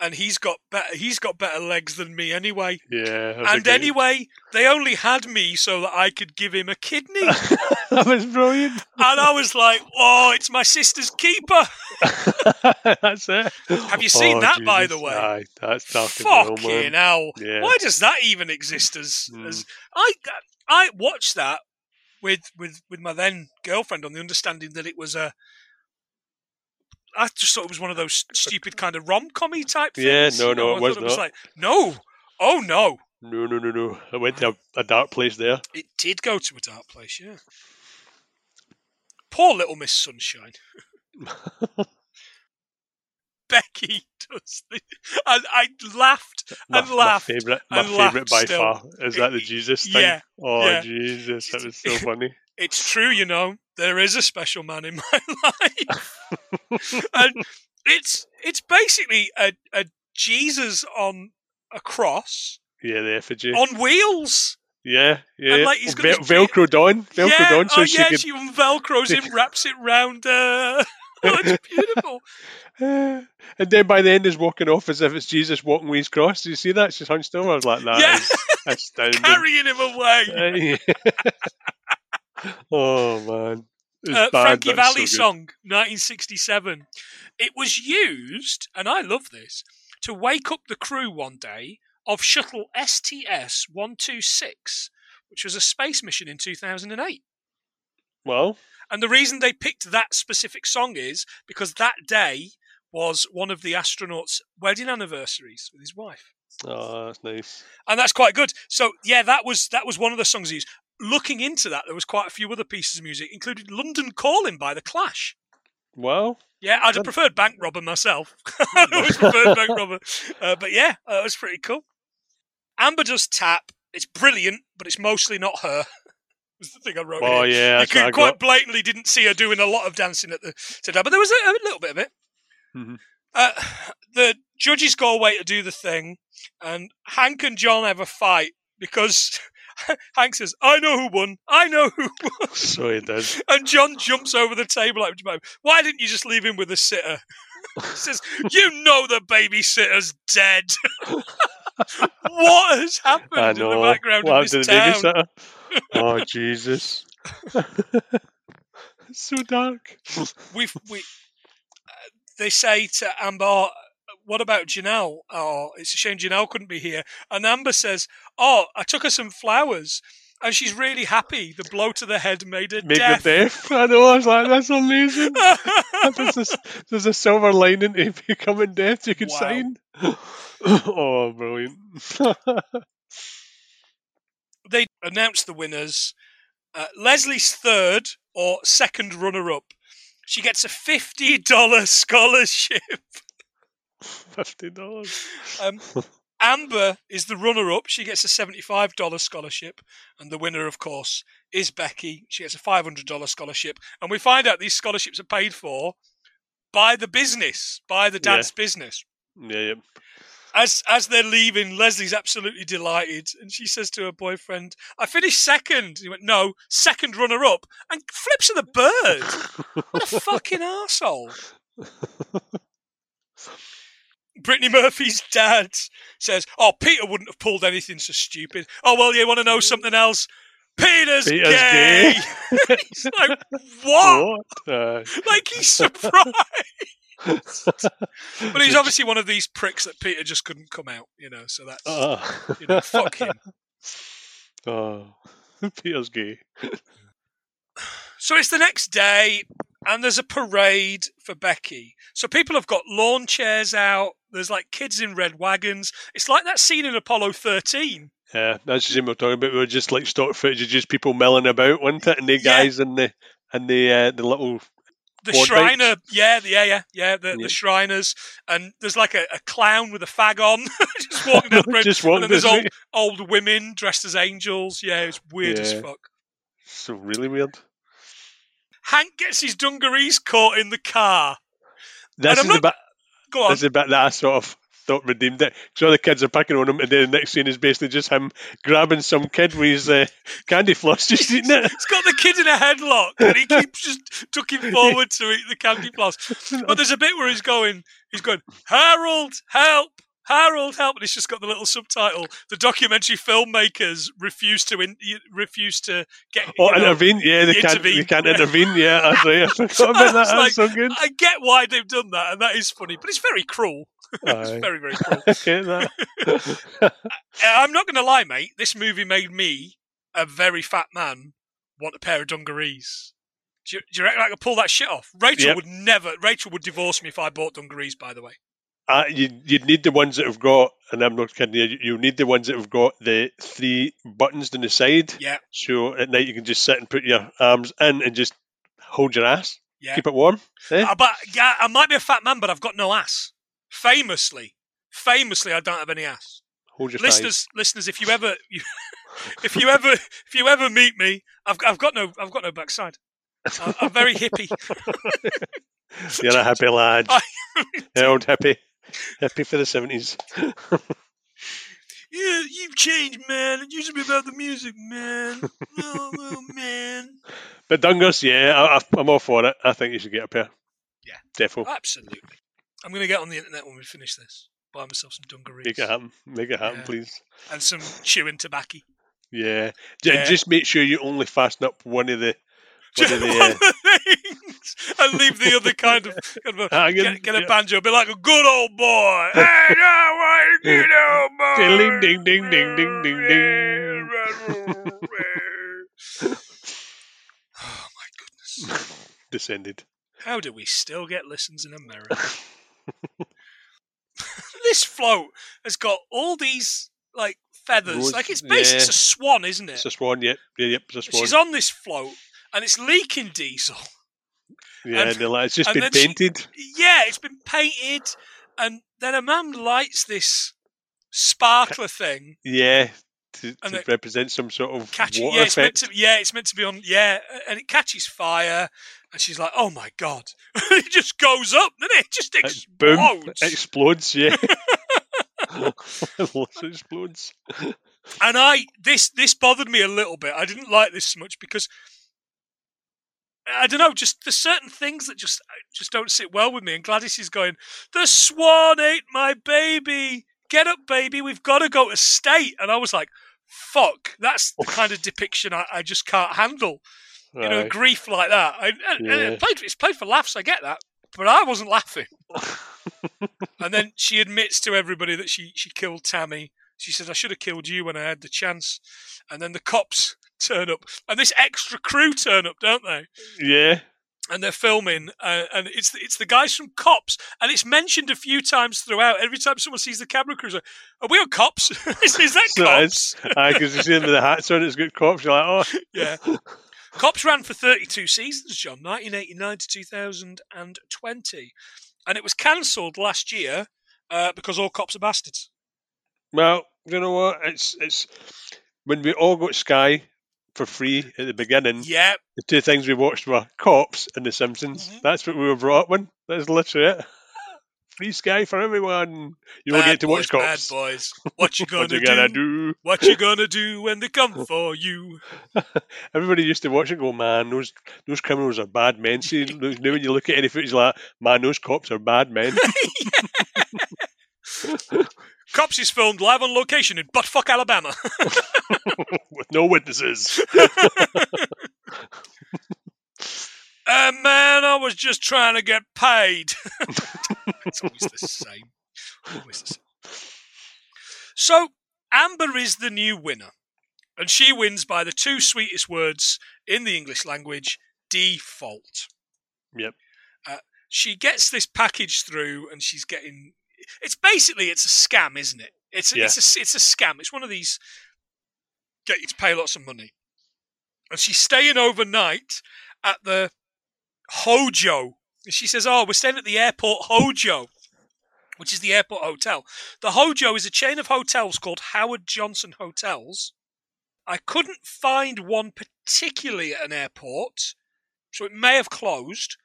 and he's got better, he's got better legs than me anyway. Yeah. And anyway, they only had me so that I could give him a kidney. That was brilliant. And I was like, oh, it's my sister's keeper. That's it. Have you seen oh, that, Jesus. by the way? Aye, that's nothing. Fucking real, man. hell. Yeah. Why does that even exist? As, mm. as I, I watched that with, with, with my then girlfriend on the understanding that it was a, I just thought it was one of those stupid kind of rom-commy type things. Yeah, no, no, you know, it was not. It was like, no. Oh, no. No, no, no, no. It went to a, a dark place there. It did go to a dark place, yeah. Poor little Miss Sunshine. Becky does this. And I laughed and my, laughed. My favourite, my favourite by still. far. Is that the Jesus thing? Yeah, oh, yeah. Jesus, that was so funny. It's true, you know. There is a special man in my life. And it's it's basically a, a Jesus on a cross. Yeah, the effigy. On wheels. Yeah, yeah. And like he's got Vel- Velcroed on. Velcroed yeah, on. So oh, she yeah, could... she velcros it, wraps it round. Uh... Oh, it's beautiful. Uh, and then by the end is walking off as if it's Jesus walking with his cross. Do you see that? She's hunched over. I was like, that yeah. is astounding. Carrying him away. Uh, yeah. Oh, man. Uh, Frankie Valli so song, nineteen sixty-seven. It was used, and I love this, to wake up the crew one day of shuttle S T S one twenty-six, which was a space mission in two thousand eight. Well, and the reason they picked that specific song is because that day was one of the astronauts' wedding anniversaries with his wife. Oh, that's nice. And that's quite good. So, yeah, that was that was one of the songs he used. Looking into that, there was quite a few other pieces of music, including London Calling by The Clash. Well, yeah, I'd have preferred Bank Robber myself. I always preferred Bank Robber. Uh, but yeah, uh, it was pretty cool. Amber does tap. It's brilliant, but it's mostly not her. Was the thing I wrote. Oh, in. yeah. You could, quite got... blatantly didn't see her doing a lot of dancing at the today, but there was a, a little bit of it. Mm-hmm. Uh, the judges go away to do the thing, and Hank and John have a fight because Hank says, I know who won. I know who won. So he does. And John jumps over the table. Why didn't you just leave him with a sitter? He says, you know the babysitter's dead. What has happened I know. in the background what of this town? Oh, Jesus. It's so dark. We've, we, uh, they say to Amber, what about Janelle? Oh, it's a shame Janelle couldn't be here. And Amber says, oh, I took her some flowers. And she's really happy. The blow to the head made her made deaf. Made her deaf. I know. I was like, that's amazing. there's, a, there's a silver lining to becoming deaf you can wow. sign. Oh, brilliant. They announced the winners. Uh, Leslie's third or second runner-up. She gets a fifty dollars scholarship. fifty dollars. Um, Amber is the runner-up. She gets a seventy-five dollars scholarship. And the winner, of course, is Becky. She gets a five hundred dollars scholarship. And we find out these scholarships are paid for by the business, by the dad's yeah. business. Yeah, yeah. As as they're leaving, Leslie's absolutely delighted. And she says to her boyfriend, I finished second. He went, no, second runner-up. And flips her the bird. What a fucking arsehole. Brittany Murphy's dad says, oh, Peter wouldn't have pulled anything so stupid. Oh, well, you want to know something else? Peter's, Peter's gay. gay. He's like, what? what? Uh... Like, he's surprised. But he's obviously one of these pricks that Peter just couldn't come out, you know, so that's, uh. you know, fuck him. Oh, Peter's gay. So it's the next day, and there's a parade for Becky. So people have got lawn chairs out. There's like kids in red wagons. It's like that scene in Apollo thirteen. Yeah, that's the scene we're talking about. We were just like stock footage of just people milling about, wasn't it? And the yeah. guys and the and the uh, the little the Shriner, bikes. yeah, yeah, yeah, yeah. The, yeah. the Shriners, and there's like a, a clown with a fag on, just walking down the road. Just walking. And then there's old, old women dressed as angels. Yeah, it's weird yeah. as fuck. So really weird. Hank gets his dungarees caught in the car. This is not... the bit. Go on. This is the bit that I sort of thought redeemed it. So the kids are picking on him, and then the next scene is basically just him grabbing some kid with his uh, candy floss, just eating it. He's got the kid in a headlock, and he keeps just tucking forward to eat the candy floss. But there's a bit where he's going, he's going, Harold, help. Harold, help! And it's just got the little subtitle. The documentary filmmakers refuse to in, refuse to get oh, intervene. Know, yeah, they can't. They can't yeah. intervene. Yeah, that's right. I forgot about that. Like, that's so good. I get why they've done that, and that is funny, but it's very cruel. It's very, very cruel. I that. I'm not going to lie, mate. This movie made me, a very fat man, want a pair of dungarees. Do you, do you reckon I could pull that shit off? Rachel yep. would never. Rachel would divorce me if I bought dungarees. By the way. Uh, you, you'd need the ones that have got, and I'm not kidding you, you need the ones that have got the three buttons down the side. Yeah. So at night you can just sit and put your arms in and just hold your ass. Yeah. Keep it warm. Eh? Uh, but yeah, I might be a fat man, but I've got no ass. Famously, famously, I don't have any ass. Hold your listeners, thighs. listeners. If you ever, you, if you ever, if you ever meet me, I've, I've got no, I've got no backside. I, I'm very hippie. You're a happy lad. You're old hippie. Happy for the seventies. Yeah, you've changed, man. It used to be about the music, man. Oh, oh man. But Dungas, yeah, I, I'm all for it. I think you should get a pair. Yeah. Defo. Absolutely. I'm going to get on the internet when we finish this. Buy myself some dungarees. Make it happen. Make it happen, yeah. please. And some chewing tobacco. Yeah. yeah. Just make sure you only fasten up one of the... One of the uh, and leave the other kind of, kind of a, get, get a banjo, be like a good old boy. Hey, I want a good old boy. Ding, ding, ding, ding, ding, ding, ding. Oh, my goodness. Descended. How do we still get listens in America? This float has got all these, like, feathers. Like, it's basically yeah. it's a swan, isn't it? It's a swan, yeah. yeah, yeah it's a swan. She's on this float, and it's leaking diesel. Yeah, and, like, it's just been painted. She, yeah, it's been painted, and then a man lights this sparkler thing. Yeah, to, to it, represent some sort of catchy, water yeah, effect. It's meant to, yeah, it's meant to be on, yeah, and it catches fire, and she's like, oh, my God. It just goes up, doesn't it? It just explodes. Boom, explodes, yeah. explodes. And I this this bothered me a little bit. I didn't like this so much because I don't know, just there's certain things that just just don't sit well with me. And Gladys is going, the swan ate my baby. Get up, baby. We've got to go to state. And I was like, fuck. That's the kind of depiction I, I just can't handle. Right. You know, grief like that. I, yeah. and it played, it's played for laughs. I get that. But I wasn't laughing. And then she admits to everybody that she, she killed Tammy. She says, I should have killed you when I had the chance. And then the cops turn up. And this extra crew turn up, don't they? Yeah. And they're filming. Uh, and it's the, it's the guys from Cops. And it's mentioned a few times throughout. Every time someone sees the camera crews, like, are we on Cops? is, is that so Cops? Because uh, you see them with the hats on, it's good Cops. You're like, oh. Yeah. Cops ran for thirty-two seasons, John, nineteen eighty-nine to two thousand twenty. And it was cancelled last year uh, because all cops are bastards. Well, you know what? It's it's when we all got Sky for free at the beginning, yeah. the two things we watched were Cops and The Simpsons. Mm-hmm. That's what we were brought up with. That's literally it. Free Sky for everyone. You all get to watch boys, Cops. Bad boys. What you gonna, what you do? gonna do? What you gonna do when they come for you? Everybody used to watch it and go, man, those those criminals are bad men. See, now when you look at any footage like, man, those cops are bad men. Cops is filmed live on location in buttfuck, Alabama. With no witnesses. Uh, man, I was just trying to get paid. It's always the same. Always the same. So, Amber is the new winner. And she wins by the two sweetest words in the English language, default. Yep. Uh, she gets this package through and she's getting... It's basically, it's a scam, isn't it? It's a, yeah. it's a, it's a scam. It's one of these, get you to pay lots of money. And she's staying overnight at the... Hojo. She says, oh, we're staying at the airport Hojo, which is the airport hotel. The Hojo is a chain of hotels called Howard Johnson Hotels. I couldn't find one particularly at an airport, so it may have closed.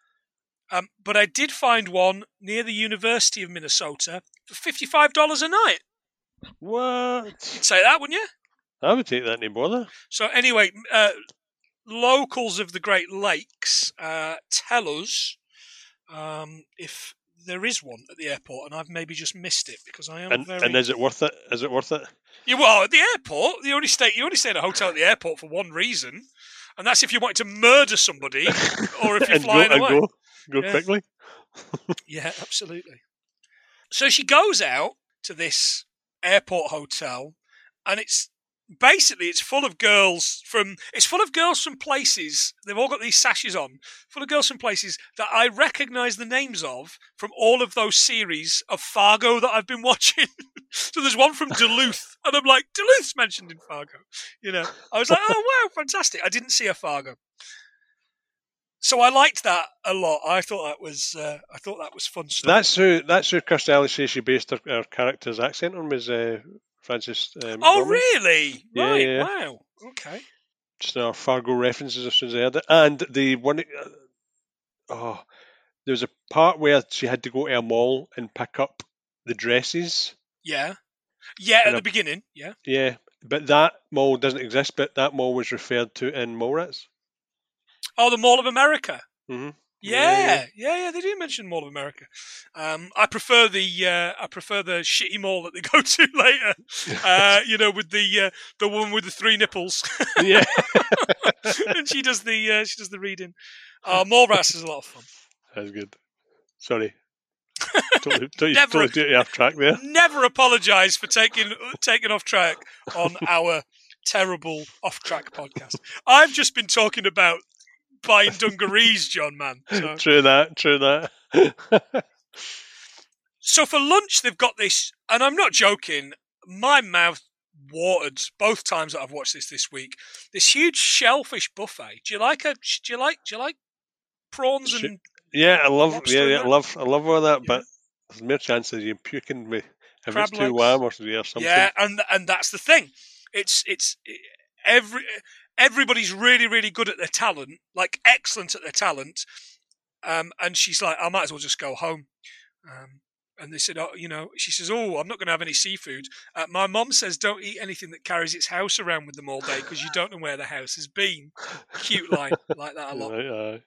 Um, but I did find one near the University of Minnesota for fifty-five dollars a night. What? You'd say that, wouldn't you? I would take that, no bother. So anyway... Uh, locals of the Great Lakes uh, tell us um, if there is one at the airport, and I've maybe just missed it because I am. And, very... and is it worth it? Is it worth it? You well at the airport. You only stay. You only stay in a hotel at the airport for one reason, and that's if you wanted to murder somebody, or if you're flying go, away. And go, go yeah. quickly. Yeah, absolutely. So she goes out to this airport hotel, and it's. Basically, it's full of girls from it's full of girls from places. They've all got these sashes on, full of girls from places that I recognise the names of from all of those series of Fargo that I've been watching. So there's one from Duluth, and I'm like, Duluth's mentioned in Fargo. You know, I was like, oh wow, fantastic! I didn't see a Fargo, so I liked that a lot. I thought that was uh, I thought that was fun stuff. That's who that's who Kirstie Alley says she based her, her character's accent on was. Uh... Francis, um, oh, Norman. Really? Yeah, right, yeah. Wow. Okay. Just our Fargo references as soon as I heard it. And the one, uh, oh, there was a part where she had to go to a mall and pick up the dresses. Yeah. Yeah, at a, the beginning, yeah. Yeah, but that mall doesn't exist, but that mall was referred to in Mallrats. Oh, the Mall of America? Mm-hmm. Yeah, really? yeah, yeah. They do mention Mall of America. Um, I prefer the uh, I prefer the shitty mall that they go to later. Uh, you know, with the uh, the woman with the three nipples. Yeah, and she does the uh, she does the reading. Uh, Mall Rats is a lot of fun. That's good. Sorry. totally, totally, never, totally do it off track there. Never apologise for taking taking off track on our terrible off track podcast. I've just been talking about buying dungarees, John, man. So. True that, true that. So for lunch, they've got this, and I'm not joking, my mouth watered both times that I've watched this this week. This huge shellfish buffet. Do you like a, Do you like? Do you like prawns and? Yeah, I love. Yeah, yeah, I love. I love all that, yeah. But there's more chances you puking me if Crab it's legs. Too warm or something. Yeah, and and that's the thing. It's it's every. Everybody's really, really good at their talent, like excellent at their talent. Um, and she's like, I might as well just go home. Um, and they said, oh, you know, she says, oh, I'm not going to have any seafood. Uh, my mom says, don't eat anything that carries its house around with them all day because you don't know where the house has been. Cute line like that a lot. Right, right.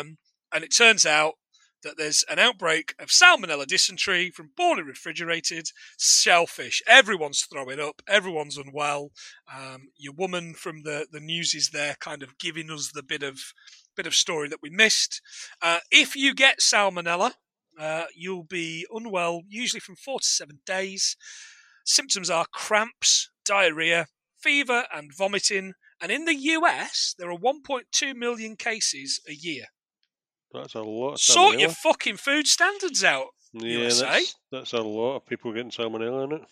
Um, and it turns out that there's an outbreak of salmonella dysentery from poorly refrigerated shellfish. Everyone's throwing up. Everyone's unwell. Um, your woman from the, the news is there kind of giving us the bit of bit of story that we missed. Uh, if you get salmonella, uh, you'll be unwell, usually from four to seven days. Symptoms are cramps, diarrhea, fever and vomiting. And in the U S, there are one point two million cases a year. That's a lot of sort salmonella. Your fucking food standards out, yeah, U S A. That's, that's a lot of people getting salmonella in it.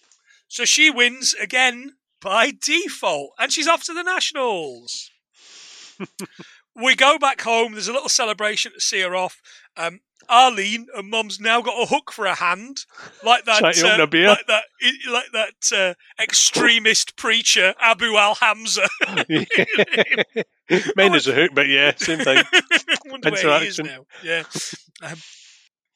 So she wins again by default, and she's off to the Nationals. We go back home. There's a little celebration to see her off. Um, Arlene, her mum's now got a hook for her hand, like that, uh, like that, like that uh, extremist preacher Abu Al Hamza. Mine is a hook, but yeah, same thing. Wonder where he is now. Yeah. Um,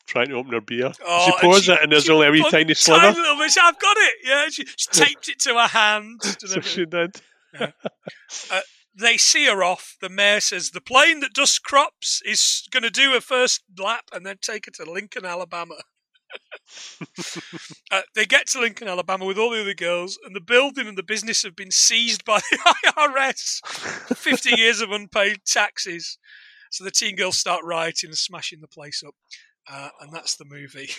trying to open her beer. Oh, she pours she, it, and there's only a wee tiny sliver. Tiny little bit. She, I've got it. Yeah, she, she taped it to her hand. So she did. Yeah. Uh, They see her off. The mayor says the plane that dust crops is going to do her first lap and then take her to Lincoln, Alabama. uh, they get to Lincoln, Alabama with all the other girls, and the building and the business have been seized by the I R S. fifty years of unpaid taxes. So the teen girls start rioting and smashing the place up. Uh, and that's the movie.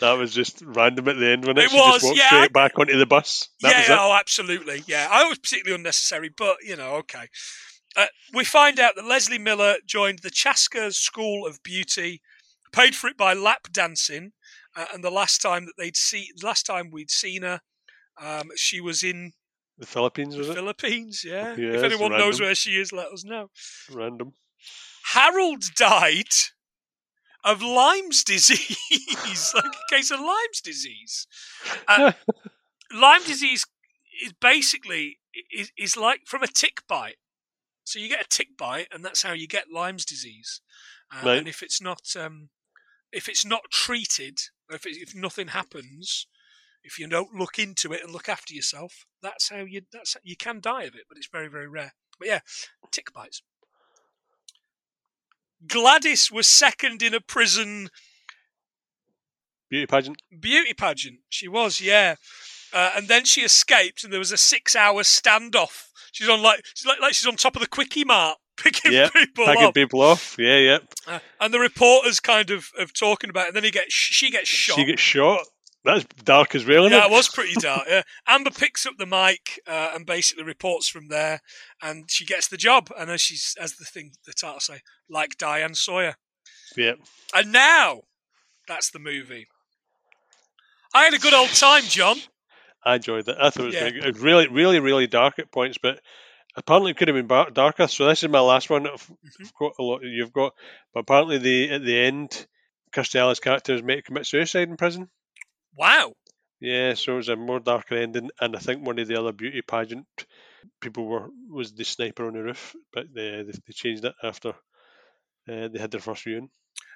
That was just random at the end, wasn't it? It she was, just walked yeah. straight back onto the bus. That yeah, was it. Oh, absolutely. Yeah, I was particularly unnecessary, but, you know, okay. Uh, we find out that Leslie Miller joined the Chaska School of Beauty, paid for it by lap dancing, uh, and the last time that they'd see, last time we'd seen her, um, she was in the Philippines. Was the it? Philippines, yeah. yeah if anyone random. knows where she is, let us know. Random. Harold died of Lyme's disease, like a case of Lyme's disease. Uh, Lyme disease is basically, is, is like from a tick bite. So you get a tick bite and that's how you get Lyme's disease. Uh, right. And if it's not, um, if it's not treated, or if, it, if nothing happens, if you don't look into it and look after yourself, that's how you, that's, you can die of it, but it's very, very rare. But yeah, tick bites. Gladys was second in a prison beauty pageant. Beauty pageant, she was, yeah. Uh, and then she escaped, and there was a six-hour standoff. She's on like she's like, like she's on top of the quickie mart, picking yep, people picking off. people off. Yeah, yeah. Uh, and the reporters kind of, of talking about it. And then he gets she gets shot. She gets shot. That's dark as well, isn't yeah, it? Yeah, it was pretty dark. Yeah. Amber picks up the mic uh, and basically reports from there, and she gets the job. And as she's, as the thing, the title say, like Diane Sawyer. Yeah. And now, that's the movie. I had a good old time, John. I enjoyed it. I thought it was, yeah. It was really, really, really dark at points, but apparently it could have been bar- darker. So this is my last one. I've mm-hmm. got a lot. You've got, but apparently the at the end, Kirstie Alley's character is made to commit suicide in prison. Wow. Yeah, so it was a more darker ending, and I think one of the other beauty pageant people were was the sniper on the roof, but they they, they changed it after uh, they had their first viewing.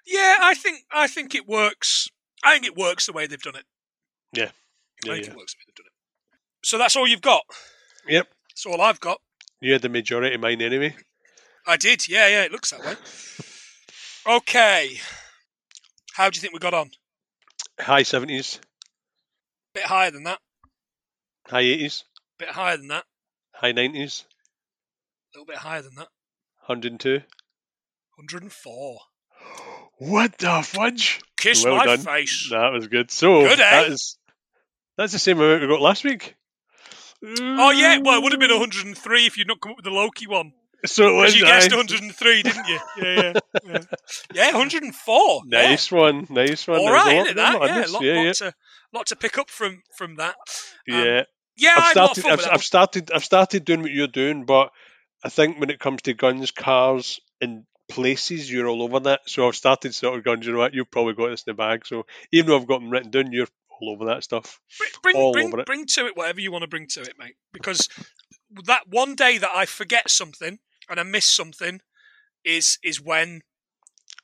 Yeah, I think I think it works. I think it works the way they've done it. Yeah, yeah I think yeah. it works the way they've done it. So that's all you've got. Yep, that's all I've got. You had the majority of mine anyway. I did. Yeah, yeah, it looks that way. Okay. How do you think we got on? High seventies. Bit higher than that. High eighties. Bit higher than that. High nineties. A little bit higher than that. one hundred two. one hundred four. What the fudge? Kiss well my done. Face. That was good. So good, eh? that is that's the same amount we got last week. Oh yeah, well it would have been one hundred three if you'd not come up with the Loki one. So it was. You guessed I. one hundred three, didn't you? Yeah, yeah, yeah. Yeah, one hundred four. Nice yeah. one, nice one. All there right, isn't that? Yeah, lot, yeah, lot, yeah. To, lot to pick up from from that. Um, yeah, yeah. I've started. I've, I've started. I've started doing what you're doing, but I think when it comes to guns, cars, and places, you're all over that. So I've started sort of going, you know what, you've probably got this in the bag. So even though I've got them written down, you're all over that stuff. Bring, all bring, over it. Bring to it whatever you want to bring to it, mate. Because that one day that I forget something and I miss something is is when,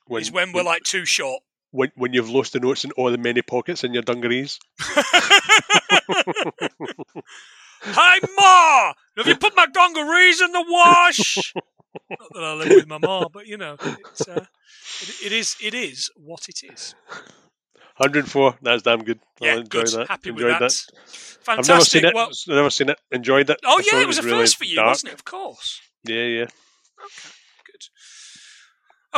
when is when we're when, like too short. When when you've lost the notes in all the many pockets in your dungarees. Hi, Ma! Have you put my dungarees in the wash? Not that I live with my Ma, but you know, it's, uh, it, it is it is what it is. one hundred four. That's damn good. Yeah, I enjoyed good. That. Happy enjoyed with that. that. Fantastic. I've never seen it. Well, I've never seen it. Enjoyed it. Oh, I yeah, it was, it was a really first for you, dark. Wasn't it? Of course. Yeah, yeah. Okay, good.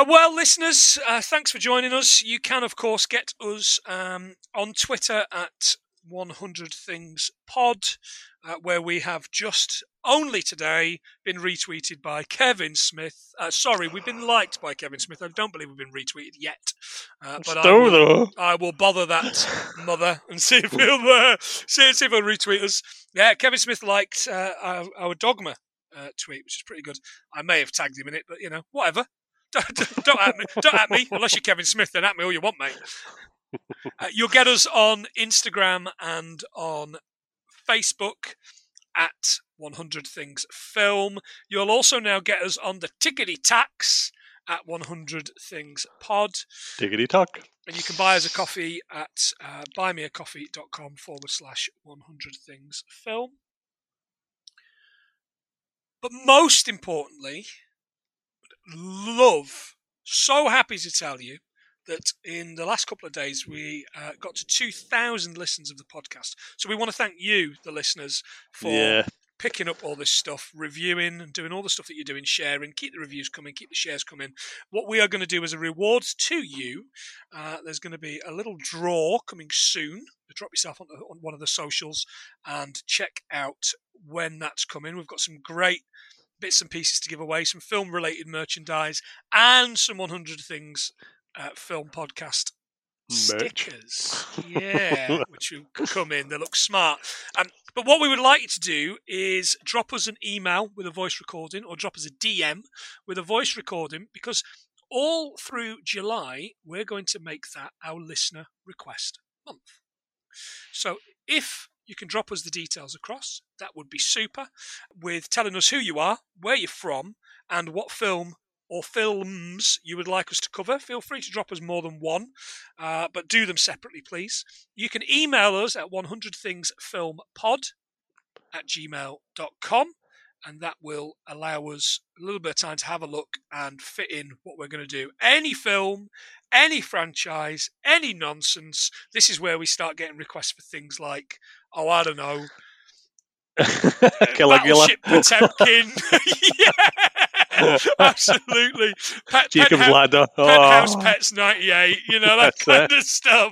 Uh, well, listeners, uh, thanks for joining us. You can, of course, get us um, on Twitter at one hundred things pod, uh, where we have just only today been retweeted by Kevin Smith. Uh, sorry, we've been liked by Kevin Smith. I don't believe we've been retweeted yet. Uh, but I will, I will bother that mother and see if he'll uh, see, see if he'll retweet us. Yeah, Kevin Smith liked uh, our, our Dogma uh, tweet, which is pretty good. I may have tagged him in it, but you know, whatever. Don't, don't, don't at me. Don't at me unless you're Kevin Smith. Then at me all you want, mate. Uh, you'll get us on Instagram and on Facebook at one hundred things film. You'll also now get us on the Tickety Tacks at one hundred things pod. Tickety Tack. And you can buy us a coffee at uh, buymeacoffee.com forward slash 100thingsfilm. But most importantly, love, so happy to tell you, that in the last couple of days we uh, got to two thousand listens of the podcast. So we want to thank you, the listeners, for yeah. picking up all this stuff, reviewing and doing all the stuff that you're doing, sharing. Keep the reviews coming, keep the shares coming. What we are going to do as a reward to you, uh, there's going to be a little draw coming soon. Drop yourself on, on one of the socials and check out when that's coming. We've got some great bits and pieces to give away, some film-related merchandise and some one hundred things Uh, film podcast merch. Stickers, yeah, which will come in. They look smart. Um, but what we would like you to do is drop us an email with a voice recording, or drop us a D M with a voice recording, because all through July we're going to make that our listener request month. So if you can drop us the details across, that would be super, with telling us who you are, where you're from, and what film or films you would like us to cover. Feel free to drop us more than one, uh, but do them separately, please. You can email us at one hundred things film pod at gmail dot com, and that will allow us a little bit of time to have a look and fit in what we're going to do. Any film, any franchise, any nonsense. This is where we start getting requests for things like, oh, I don't know, Battleship Potemkin. Yeah. Absolutely. Pet, Jacob's Penthouse, Ladder. Oh. Penthouse Pets ninety-eight, you know, that That's kind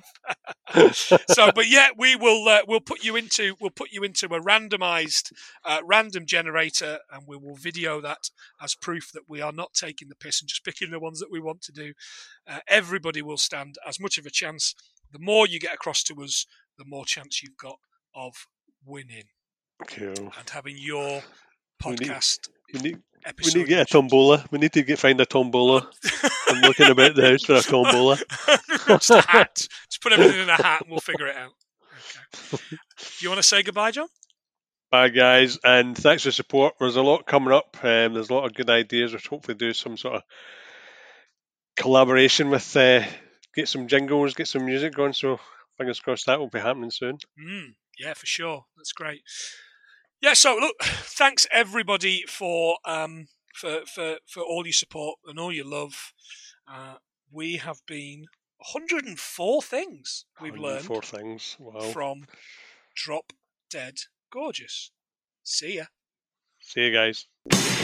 it. Of stuff. So, but yeah, we will uh, we'll put you into we'll put you into a randomized uh, random generator, and we will video that as proof that we are not taking the piss and just picking the ones that we want to do. Uh, everybody will stand as much of a chance. The more you get across to us, the more chance you've got of winning. Cool. And having your podcast. We need, we need to get a tombola. We need to get find a tombola. I'm looking about the house for a tombola. Just a hat. Just put everything in a hat and we'll figure it out. Okay. Do you want to say goodbye, John? Bye, guys, and thanks for support. There's a lot coming up. Um, there's a lot of good ideas. We'll hopefully do some sort of collaboration with, uh, get some jingles, get some music going. So fingers crossed that will be happening soon. Mm, yeah, for sure. That's great. Yeah, so look, thanks everybody for um, for, for, for all your support and all your love. Uh, we have been one hundred and four things we've learned things. Wow. From Drop Dead Gorgeous. See ya. See you guys.